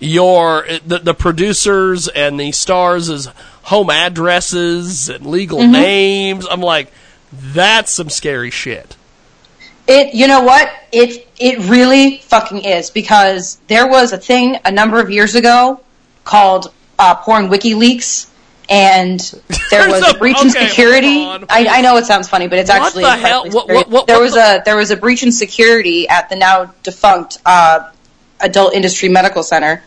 your the, the producers and the stars' home addresses and legal mm-hmm. names, I'm like, that's some scary shit. It, you know what? It it really fucking is, because there was a thing a number of years ago called uh, Porn WikiLeaks, and there was a breach okay, in security. I, I know it sounds funny, but it's what actually the hell? What, what, what, there what was the- a there was a breach in security at the now defunct uh, Adult Industry Medical Center,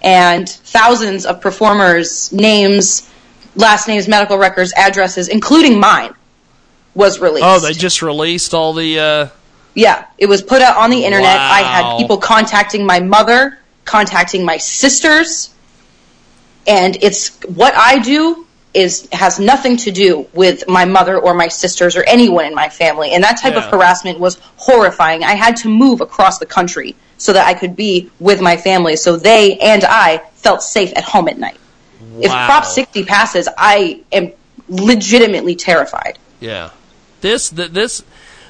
and thousands of performers' names, last names, medical records, addresses, including mine, was released. Oh, they just released all the. Uh- Yeah, it was put out on the internet. Wow. I had people contacting my mother, contacting my sisters, and it's what I do is has nothing to do with my mother or my sisters or anyone in my family. And that type yeah. of harassment was horrifying. I had to move across the country so that I could be with my family, so they and I felt safe at home at night. Wow. If Prop sixty passes, I am legitimately terrified. Yeah. This this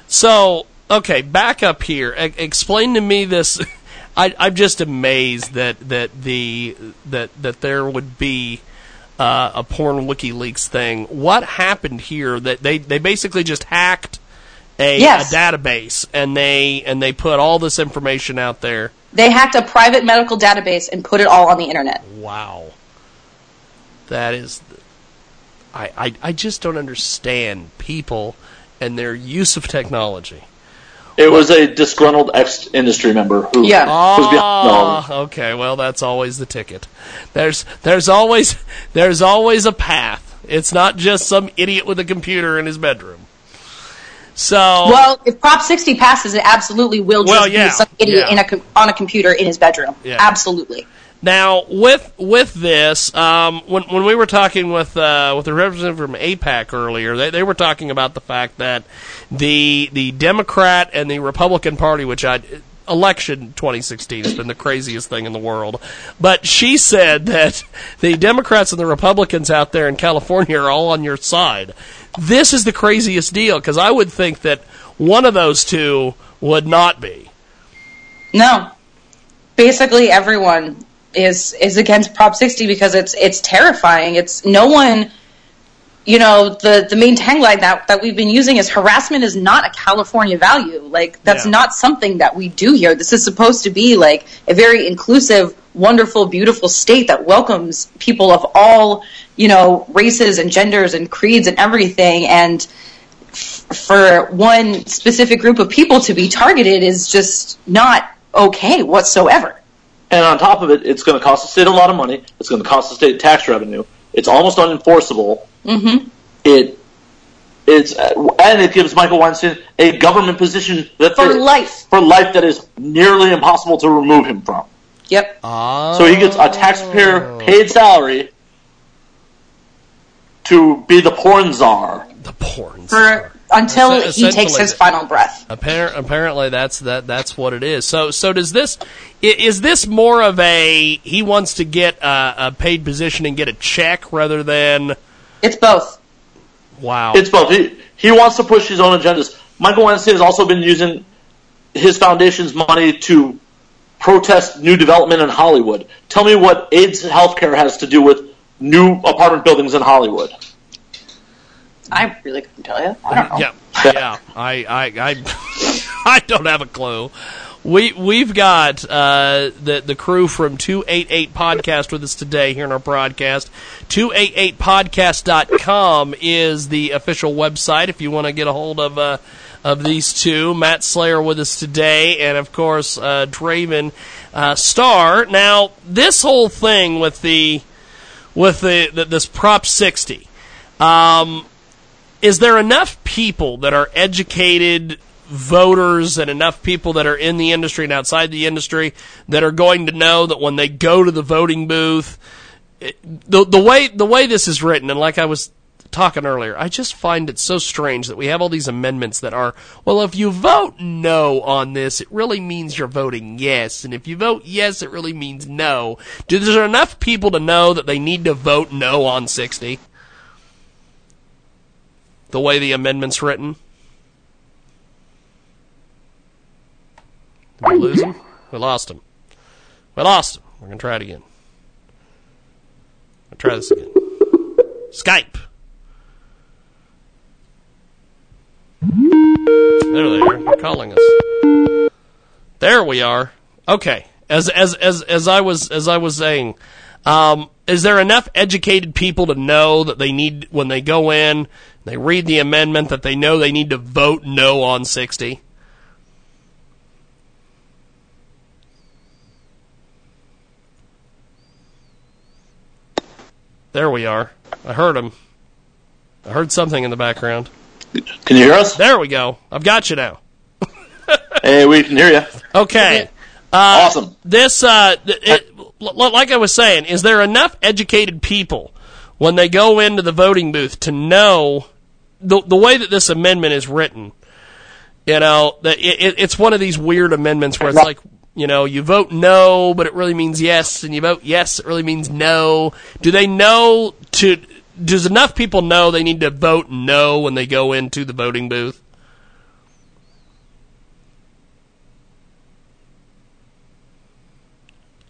so okay, back up here. E- explain to me this. I, I'm just amazed that that the that that there would be uh, a porn WikiLeaks thing. What happened here? That they, they basically just hacked a, yes. a database and they and they put all this information out there. They hacked a private medical database and put it all on the internet. Wow, that is. I I, I just don't understand people and their use of technology. It was a disgruntled ex-industry member who yeah. was behind. Oh, okay. Well, that's always the ticket. There's there's always there's always a path. It's not just some idiot with a computer in his bedroom. So, well, if Prop sixty passes, it absolutely will just well, yeah, be some idiot yeah. in a on a computer in his bedroom. Yeah. Absolutely. Now, with with this, um, when when we were talking with uh, with the representative from AIPAC earlier, they, they were talking about the fact that the the Democrat and the Republican Party, which I election twenty sixteen has been the craziest thing in the world. But she said that the Democrats and the Republicans out there in California are all on your side. This is the craziest deal, because I would think that one of those two would not be. No. Basically everyone is is against Prop sixty because it's it's terrifying. It's no one, you know, the, the main tagline that, that we've been using is harassment is not a California value. Like, that's yeah. not something that we do here. This is supposed to be, like, a very inclusive, wonderful, beautiful state that welcomes people of all, you know, races and genders and creeds and everything. And f- for one specific group of people to be targeted is just not okay whatsoever. And on top of it, it's going to cost the state a lot of money. It's going to cost the state tax revenue. It's almost unenforceable. Mm-hmm. It it's and it gives Michael Weinstein a government position that for life for life that is nearly impossible to remove him from. Yep. Oh. So he gets a taxpayer paid salary to be the porn czar. The porn czar. For, until es- he takes his final breath. Appar- apparently, that's that that's what it is. So so does this is this more of a he wants to get a, a paid position and get a check rather than. It's both. Wow. It's both. He, he wants to push his own agendas. Michael Weinstein has also been using his foundation's money to protest new development in Hollywood. Tell me what AIDS Healthcare has to do with new apartment buildings in Hollywood. I really couldn't tell you. I don't know. Yeah, yeah. I, I, I, I don't have a clue. We we've got uh, the the crew from two eighty-eight Podcast with us today here in our broadcast. two eighty-eight podcast dot com is the official website if you want to get a hold of uh, of these two. Matt Slayer with us today, and of course uh, Draven uh, Starr. Now this whole thing with the with the, the this Prop sixty, um, is there enough people that are educated voters and enough people that are in the industry and outside the industry that are going to know that when they go to the voting booth, it, the the way the way this is written, and like I was talking earlier, I just find it so strange that we have all these amendments that are, well, if you vote no on this, it really means you're voting yes, and if you vote yes, it really means no. Do there enough people to know that they need to vote no on sixty? The way the amendment's written? Did we lose him? We lost him. We lost him. We're going to try it again. I'll try this again. Skype. There they are. They're calling us. There we are. Okay. As as as as I was as I was saying, um, is there enough educated people to know that they need when they go in, they read the amendment that they know they need to vote no on sixty? There we are. I heard him. I heard something in the background. Can you hear us? There we go. I've got you now. Hey, we can hear you. Okay. Uh, awesome. This, uh, it, like I was saying, is there enough educated people when they go into the voting booth to know the the way that this amendment is written? You know, that it, it's one of these weird amendments where it's like, you know, you vote no, but it really means yes, and you vote yes, it really means no. Do they know to... Does enough people know they need to vote no when they go into the voting booth?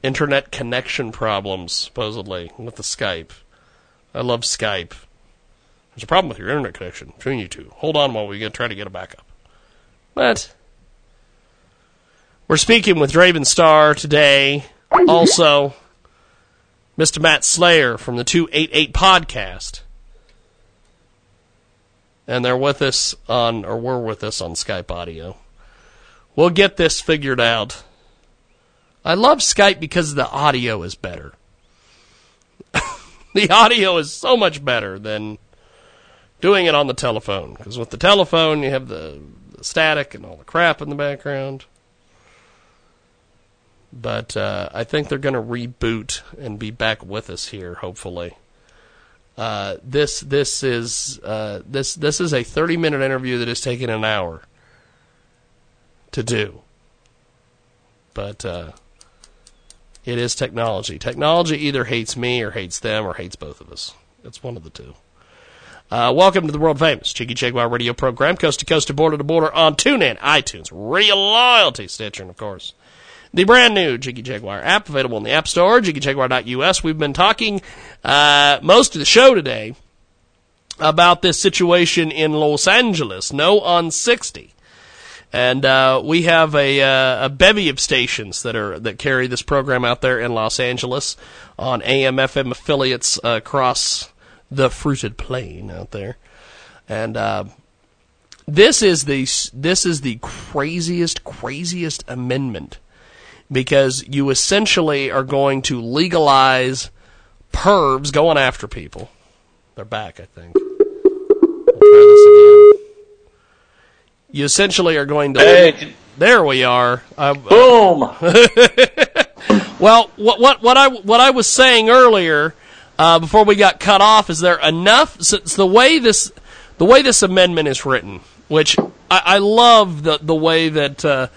Internet connection problems, supposedly, with the Skype. I love Skype. There's a problem with your internet connection between you two. Hold on while we try to get a backup. But... we're speaking with Draven Starr today. Also, Mister Matt Slayer from the two eighty-eight Podcast. And they're with us on, or were with us on Skype audio. We'll get this figured out. I love Skype because the audio is better. The audio is so much better than doing it on the telephone. Because with the telephone, you have the, the static and all the crap in the background. But uh, I think they're going to reboot and be back with us here, hopefully. Uh, this this is uh, this this is a thirty minute interview that has taken an hour to do. But uh, it is technology. Technology either hates me or hates them or hates both of us. It's one of the two. Uh, welcome to the world-famous Jiggy Jaguar Radio Program, coast-to-coast and border-to-border on TuneIn, iTunes, Radio Loyalty, Stitcher, and, of course, the brand-new Jiggy Jaguar app available in the App Store, jiggy jaguar dot u s. We've been talking uh, most of the show today about this situation in Los Angeles, No on sixty. And uh, we have a, uh, a bevy of stations that are that carry this program out there in Los Angeles on A M F M affiliates uh, across the fruited plain out there, and uh, this is the this is the craziest craziest amendment, because you essentially are going to legalize pervs going after people. They're back, I think. I'll try this again. You essentially are going to. Hey. There we are. I, Boom. Uh, well, what what what I what I was saying earlier. Uh, before we got cut off, is there enough? Since the way this, the way this amendment is written, which I, I love the the way that uh,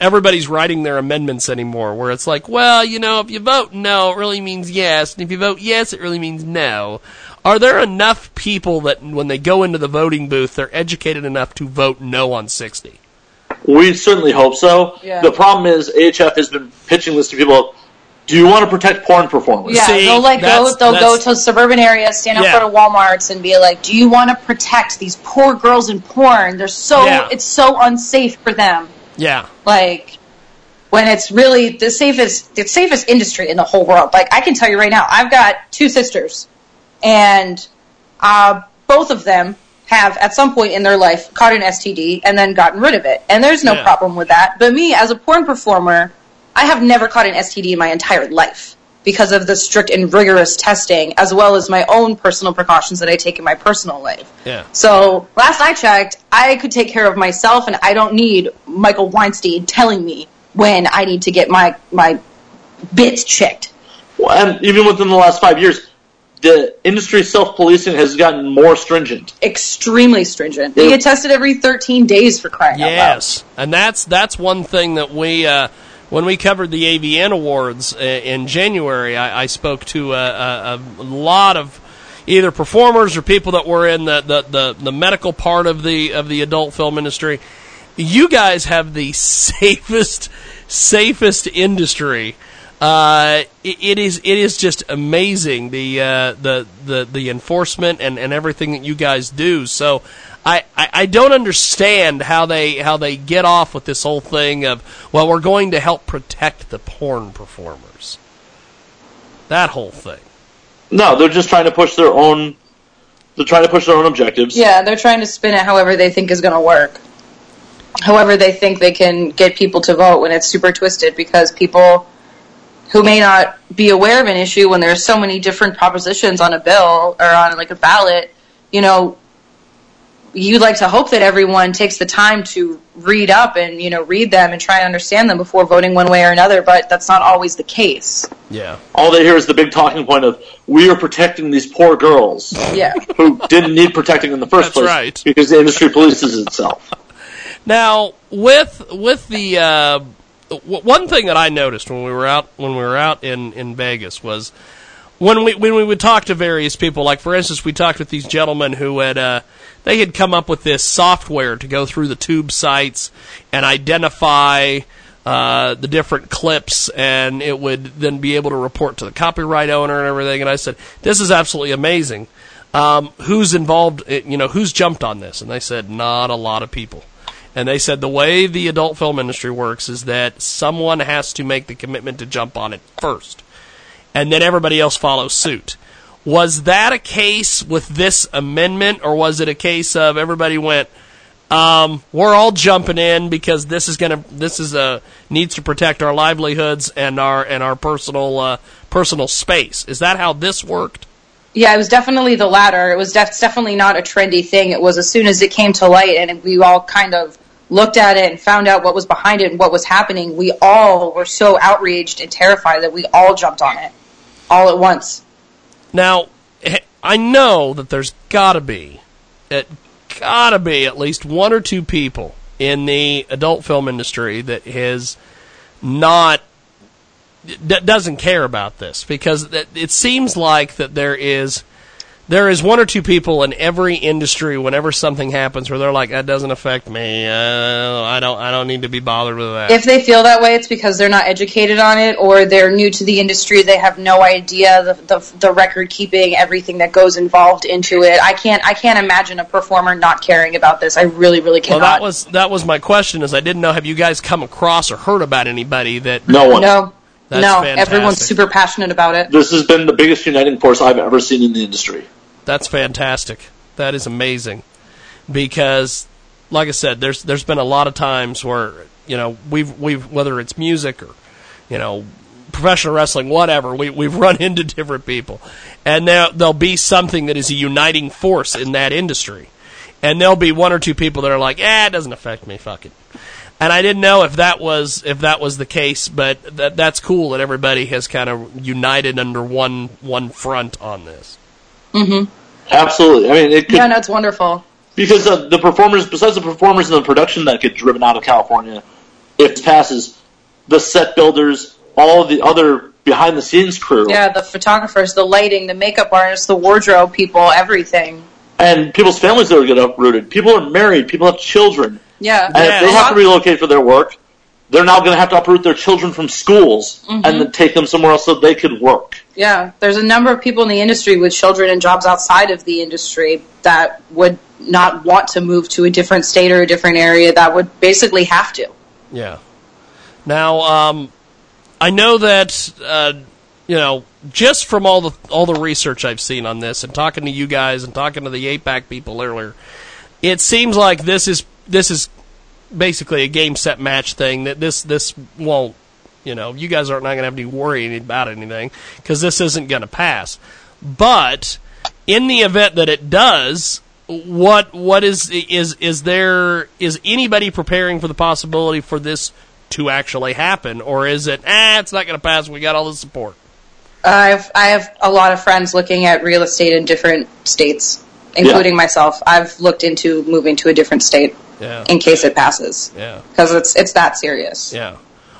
everybody's writing their amendments anymore, where it's like, well, you know, if you vote no, it really means yes, and if you vote yes, it really means no. Are there enough people that when they go into the voting booth, they're educated enough to vote no on sixty? We certainly hope so. Yeah. The problem is A H F has been pitching this to people. Do you want to protect porn performers? Yeah, See, they'll like go. They'll go to suburban areas, stand up yeah. in front of Walmarts, and be like, "Do you want to protect these poor girls in porn? They're so yeah. it's so unsafe for them." Yeah, like when it's really the safest, the safest industry in the whole world. Like I can tell you right now, I've got two sisters, and uh, both of them have at some point in their life caught an S T D and then gotten rid of it, and there's no yeah. problem with that. But me, as a porn performer. I have never caught an S T D in my entire life because of the strict and rigorous testing, as well as my own personal precautions that I take in my personal life. Yeah. So last I checked, I could take care of myself, and I don't need Michael Weinstein telling me when I need to get my, my bits checked. Well, and even within the last five years, the industry self-policing has gotten more stringent. Extremely stringent. They get tested every thirteen days for crying yes. out loud. Yes, and that's, that's one thing that we... Uh, When we covered the A V N Awards in January, I, I spoke to a, a, a lot of either performers or people that were in the, the, the, the medical part of the of the adult film industry. You guys have the safest safest industry. Uh, it, it is it is just amazing the uh, the, the the enforcement and, and everything that you guys do. So. I, I don't understand how they how they get off with this whole thing of, well, we're going to help protect the porn performers. That whole thing. No, they're just trying to push their own they're trying to push their own objectives. Yeah, they're trying to spin it however they think is going to work. However they think they can get people to vote, when it's super twisted, because people who may not be aware of an issue, when there's so many different propositions on a bill or on like a ballot, you know, you'd like to hope that everyone takes the time to read up and, you know, read them and try and understand them before voting one way or another, but that's not always the case. Yeah. All they hear is the big talking point of, we are protecting these poor girls yeah. who didn't need protecting in the first that's place right. because the industry polices itself. Now, with with the uh, one thing that I noticed when we were out when we were out in, in Vegas was when we when we would talk to various people, like for instance, we talked with these gentlemen who had uh, they had come up with this software to go through the tube sites and identify uh, the different clips, and it would then be able to report to the copyright owner and everything. And I said, "This is absolutely amazing. Um, who's involved? You know, who's jumped on this?" And they said, "Not a lot of people." And they said the way the adult film industry works is that someone has to make the commitment to jump on it first. And then everybody else follows suit. Was that a case with this amendment, or was it a case of everybody went, um, we're all jumping in because this is gonna, this is a needs to protect our livelihoods and our and our personal uh, personal space? Is that how this worked? Yeah, it was definitely the latter. It was def- definitely not a trendy thing. It was as soon as it came to light, and we all kind of looked at it and found out what was behind it and what was happening. We all were so outraged and terrified that we all jumped on it. All at once. Now, I know that there's got to be, it got to be at least one or two people in the adult film industry that has not d- doesn't care about this, because th- it seems like that there is there is one or two people in every industry whenever something happens where they're like, that doesn't affect me. Uh, I don't I don't need to be bothered with that. If they feel that way, it's because they're not educated on it, or they're new to the industry. They have no idea the the, the record keeping, everything that goes involved into it. I can't I can't imagine a performer not caring about this. I really, really cannot. Well, that was that was my question, is I didn't know, have you guys come across or heard about anybody that... No one. No. That's no, fantastic. Everyone's super passionate about it. This has been the biggest uniting force I've ever seen in the industry. That's fantastic. That is amazing. Because, like I said, there's there's been a lot of times where, you know, we've we've whether it's music or, you know, professional wrestling, whatever, we we've run into different people, and now there'll be something that is a uniting force in that industry, and there'll be one or two people that are like, eh, it doesn't affect me, fuck it. And I didn't know if that was if that was the case, but that that's cool that everybody has kind of united under one one front on this. Mm-hmm. Absolutely. I mean, it could, yeah, that's no, wonderful. Because the, the performers, besides the performers and the production that get driven out of California, if it passes, the set builders, all the other behind the scenes crew. Yeah, the photographers, the lighting, the makeup artists, the wardrobe people, everything. And people's families that get uprooted. People are married. People have children. Yeah. And yeah. if they have to relocate for their work, they're now going to have to uproot their children from schools mm-hmm. and then take them somewhere else so they could work. Yeah. There's a number of people in the industry with children and jobs outside of the industry that would not want to move to a different state or a different area, that would basically have to. Yeah. Now, um, I know that, uh, you know, just from all the all the research I've seen on this and talking to you guys and talking to the eight-pack people earlier, it seems like this is... This is basically a game set match thing. That this this won't, you know, you guys aren't not going to have to worry about anything because this isn't going to pass. But in the event that it does, what what is is is there is anybody preparing for the possibility for this to actually happen, or is it ah it's not going to pass? We got all the support. I've I have a lot of friends looking at real estate in different states, including yeah. myself. I've looked into moving to a different state. Yeah. In case it passes, because yeah. it's it's that serious. Yeah.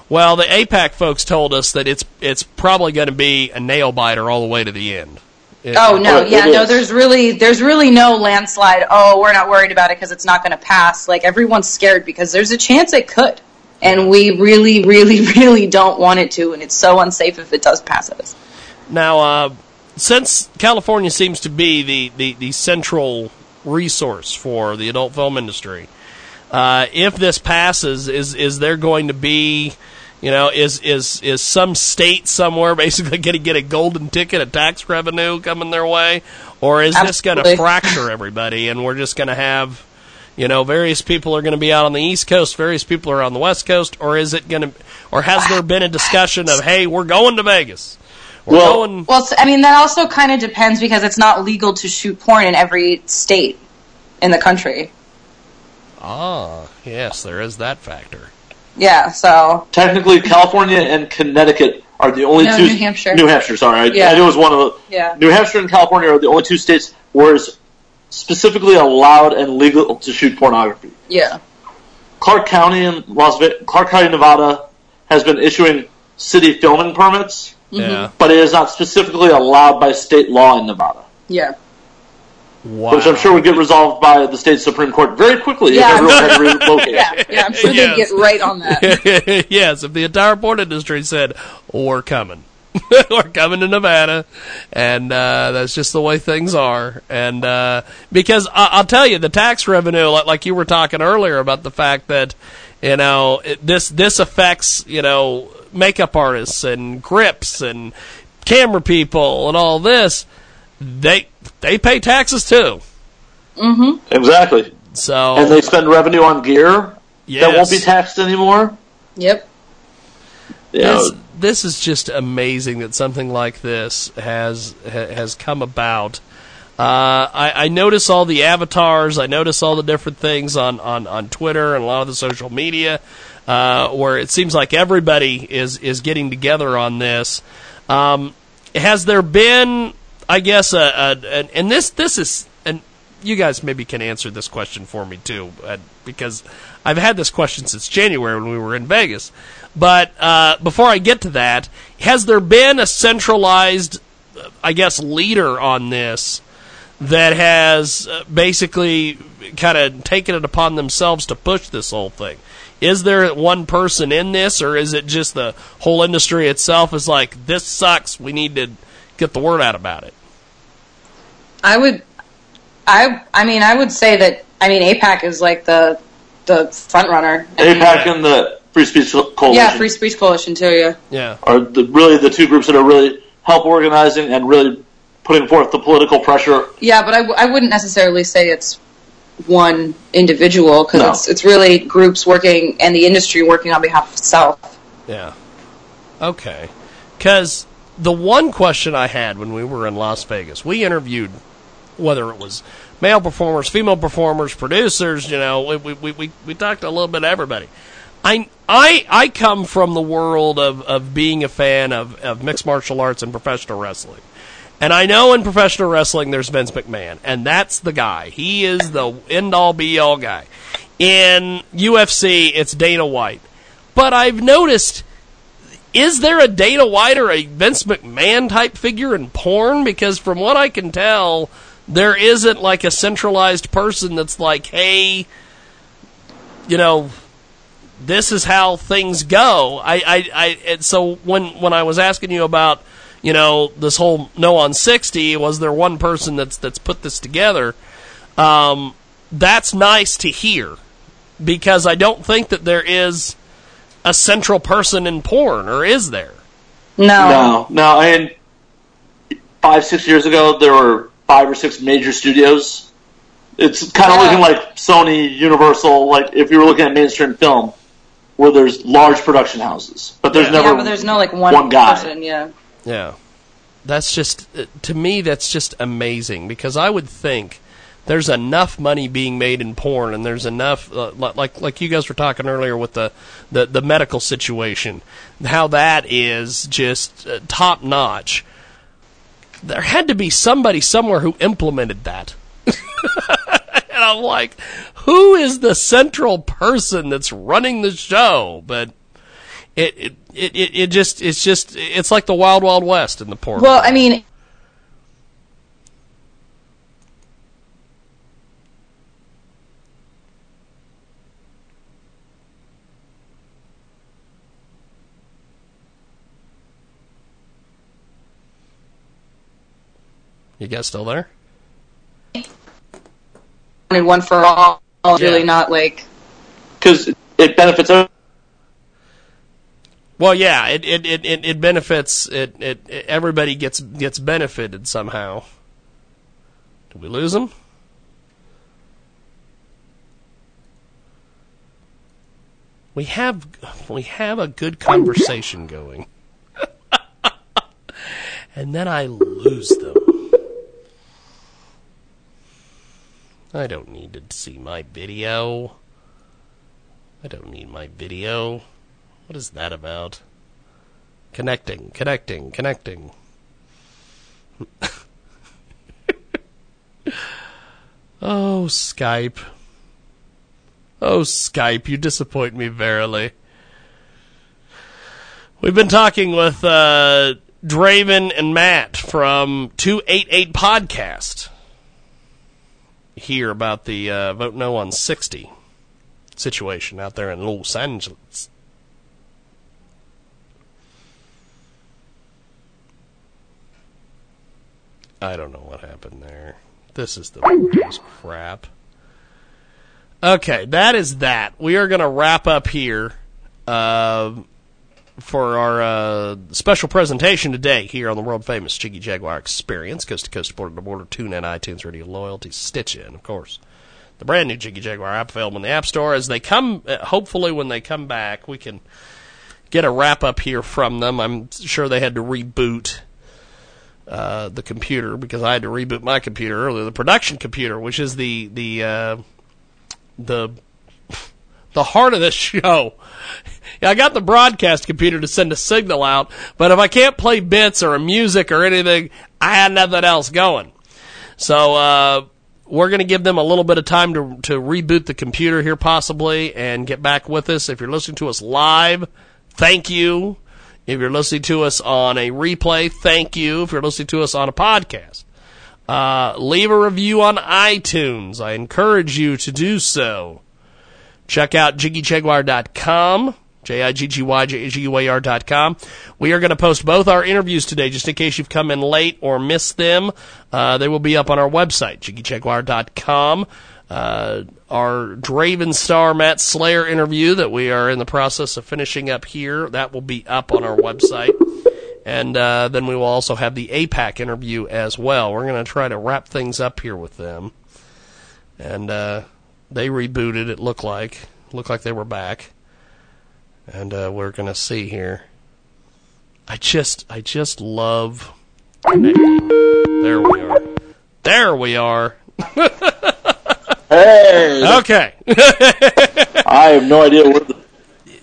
Well, the A PAC folks told us that it's it's probably going to be a nail biter all the way to the end. It, oh no, it, yeah, it no. Is. There's really there's really no landslide. Oh, we're not worried about it because it's not going to pass. Like, everyone's scared because there's a chance it could, and we really, really, really don't want it to, and it's so unsafe if it does pass us. Now, uh, since California seems to be the, the, the central resource for the adult film industry. Uh, if this passes, is is there going to be, you know, is is is some state somewhere basically going to get a golden ticket of tax revenue coming their way, or is Absolutely. This going to fracture everybody, and we're just going to have, you know, various people are going to be out on the East Coast, various people are on the West Coast, or is it going to, or has there been a discussion of, hey, we're going to Vegas? We're well, going- well, I mean, that also kind of depends, because it's not legal to shoot porn in every state in the country. Ah, yes, there is that factor. Yeah, so... Technically, California and Connecticut are the only no, two... New Hampshire. New Hampshire, sorry. I, yeah. I knew it was one of the... Yeah. New Hampshire and California are the only two states where it's specifically allowed and legal to shoot pornography. Yeah. Clark County in Las Vegas, Clark County, Nevada, has been issuing city filming permits, yeah. but it is not specifically allowed by state law in Nevada. Yeah. Wow. Which I'm sure would get resolved by the state Supreme Court very quickly yeah. if everyone had to relocate. Yeah, yeah, I'm sure yes. they'd get right on that. Yes, if the entire porn industry said, we're coming. We're coming to Nevada, and uh, that's just the way things are. And uh, because I- I'll tell you, the tax revenue, like you were talking earlier about the fact that, you know, it, this this affects, you know, makeup artists and grips and camera people and all this. They they pay taxes too. Mm-hmm. Exactly. So and they spend revenue on gear yes. that won't be taxed anymore. Yep. Yeah. This, this is just amazing that something like this has has come about. Uh, I, I notice all the avatars. I notice all the different things on, on, on Twitter and a lot of the social media, uh, where it seems like everybody is is getting together on this. Um, has there been? I guess, uh, uh, and this this is an you guys maybe can answer this question for me too, because I've had this question since January when we were in Vegas. But uh, before I get to that, has there been a centralized, I guess, leader on this that has basically kind of taken it upon themselves to push this whole thing? Is there one person in this, or is it just the whole industry itself is like, this sucks, we need to get the word out about it? I would, I, I mean, I would say that, I mean, AIPAC is like the the front runner. AIPAC and the Free Speech Coalition. Yeah, Free Speech Coalition too, yeah. Yeah. Are the, really the two groups that are really help organizing and really putting forth the political pressure. Yeah, but I, w- I wouldn't necessarily say it's one individual, because no. it's, it's really groups working and the industry working on behalf of itself. Yeah. Okay. Because the one question I had when we were in Las Vegas, we interviewed whether it was male performers, female performers, producers, you know, we we, we, we talked a little bit to everybody. I, I, I come from the world of, of being a fan of, of mixed martial arts and professional wrestling. And I know in professional wrestling there's Vince McMahon, and that's the guy. He is the end-all, be-all guy. In U F C, it's Dana White. But I've noticed, is there a Dana White or a Vince McMahon-type figure in porn? Because from what I can tell, there isn't like a centralized person that's like, hey, you know, this is how things go. I, I, I and so when, when I was asking you about, you know, this whole No on sixty, was there one person that's that's put this together? Um, that's nice to hear, because I don't think that there is a central person in porn, or is there? No. No, no. And five, six years ago, there were five or six major studios. It's kind of yeah. looking like Sony, Universal, like if you were looking at mainstream film, where there's large production houses. But there's yeah. never yeah, but there's no, like, one, one guy. Person, yeah. Yeah, that's just, to me, that's just amazing, because I would think there's enough money being made in porn, and there's enough, uh, like like you guys were talking earlier with the, the, the medical situation, how that is just uh, top-notch. There had to be somebody somewhere who implemented that. And I'm like, who is the central person that's running the show? But It, it it it just it's just it's like the Wild Wild West in the porn. Well, I mean, you guys still there? And one for all, yeah. Really not like, because it benefits everyone. Well, yeah, it it, it, it benefits it, it it everybody gets gets benefited somehow. Did we lose him? We have we have a good conversation going, and then I lose them. I don't need to see my video. I don't need my video. What is that about? Connecting, connecting, connecting. Oh, Skype. Oh, Skype, you disappoint me verily. We've been talking with uh, Draven and Matt from two eighty-eight Podcast here about the uh, Vote No on sixty situation out there in Los Angeles. I don't know what happened there. This is the worst crap. Okay, that is that. We are going to wrap up here uh, for our uh, special presentation today here on the world-famous Jiggy Jaguar Experience, coast-to-coast, border-to-border, TuneIn, iTunes, Radio Loyalty, Stitcher, and, of course, the brand-new Jiggy Jaguar app available in the App Store. As they come, uh, hopefully when they come back, we can get a wrap-up here from them. I'm sure they had to reboot Uh, the computer, because I had to reboot my computer earlier, the production computer, which is the the uh, the the heart of this show. Yeah, I got the broadcast computer to send a signal out, but if I can't play bits or music or anything, I had nothing else going. So uh, We're going to give them a little bit of time to to reboot the computer here possibly and get back with us. If you're listening to us live, thank you. If you're listening to us on a replay, thank you. If you're listening to us on a podcast, uh, leave a review on iTunes. I encourage you to do so. Check out jiggy jaguar dot com, J I G G Y J A G U A R dot com. We are going to post both our interviews today, just in case you've come in late or missed them. Uh, they will be up on our website, jiggy jaguar dot com. Uh, our Draven Star Matt Slayer interview that we are in the process of finishing up here, that will be up on our website. And uh, then we will also have the A PAC interview as well. We're going to try to wrap things up here with them. And uh, they rebooted, it looked like. Looked like they were back. And uh, we're going to see here. I just, I just love connecting. There we are. There we are. Hey. Okay. I have no idea what the...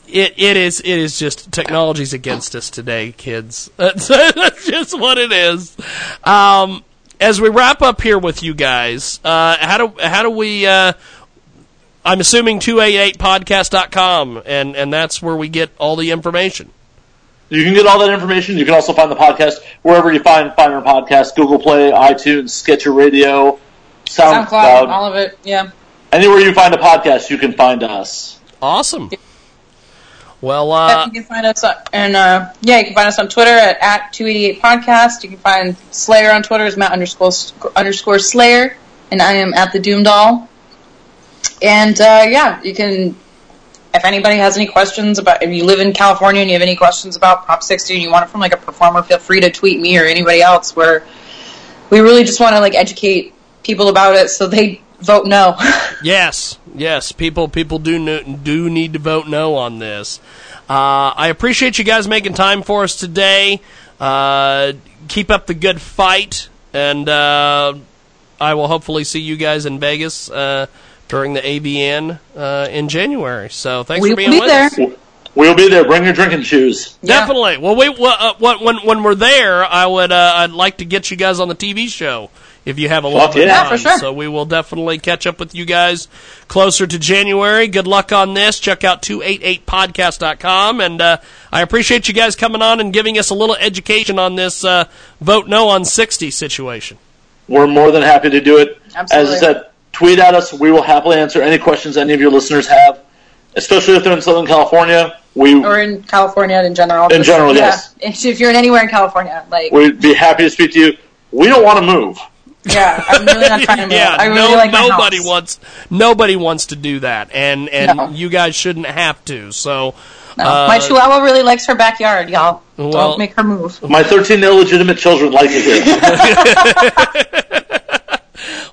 It, it is, it is just technology's against us today, kids. That's, that's just what it is. Um, as we wrap up here with you guys, uh, how do, how do we, uh, I'm assuming two eighty-eight podcast dot com, and, and that's where we get all the information. You can get all that information. You can also find the podcast wherever you find find our podcast, Google Play, iTunes, Stitcher Radio, SoundCloud, SoundCloud, all of it, yeah. Anywhere you find a podcast, you can find us. Awesome. Well, uh... You can find us on, and, uh, yeah, you can find us on Twitter at, at two eighty-eight podcast. You can find Slayer on Twitter as Matt underscore, underscore Slayer, and I am at the Doom Doll. And, uh, yeah, you can, if anybody has any questions about, if you live in California and you have any questions about Prop sixty and you want it from, like, a performer, feel free to tweet me or anybody else. Where we really just want to, like, educate people about it so they vote no. Yes, yes, people people do no, do need to vote no on this. Uh, I appreciate you guys making time for us today. Uh, keep up the good fight, and uh, I will hopefully see you guys in Vegas uh, during the A V N uh, in January. So thanks we'll for being be with there. us. We'll be there. Bring your drinking shoes. Yeah. Definitely. Well, we, uh, when when we're there, I would uh, I'd like to get you guys on the T V show. If you have a lot of time. For sure. So we will definitely catch up with you guys closer to January. Good luck on this. Check out two eighty-eight podcast dot com. And uh, I appreciate you guys coming on and giving us a little education on this uh, vote no on sixty situation. We're more than happy to do it. Absolutely. As I said, tweet at us. We will happily answer any questions any of your listeners have, especially if they're in Southern California. We, or in California in general. In general, yeah. Yes. If you're in anywhere in California. like We'd be happy to speak to you. We don't want to move. Yeah, I'm really not trying to move. Yeah, I really no, like nobody house. wants nobody wants to do that, and and no. you guys shouldn't have to. So, no. uh, my chihuahua really likes her backyard, y'all. Well, don't make her move. My thirteen illegitimate children like it here.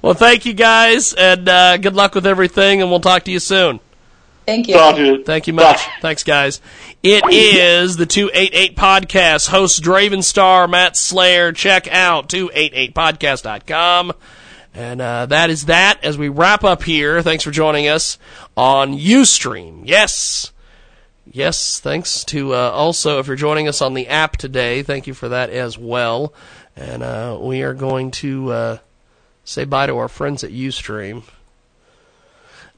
Well, thank you guys, and uh, good luck with everything, and we'll talk to you soon. Thank you. you. Thank you much. Bye. Thanks, guys. It is the two eighty-eight Podcast. Host Draven Star, Matt Slayer. Check out two eighty-eight podcast dot com. And uh, that is that. As we wrap up here, thanks for joining us on Ustream. Yes. Yes, thanks to uh, also, if you're joining us on the app today, thank you for that as well. And uh, we are going to uh, say bye to our friends at Ustream.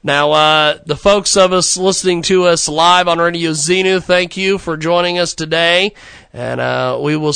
Now, uh, the folks of us listening to us live on Radio Xenu, thank you for joining us today, and uh, we will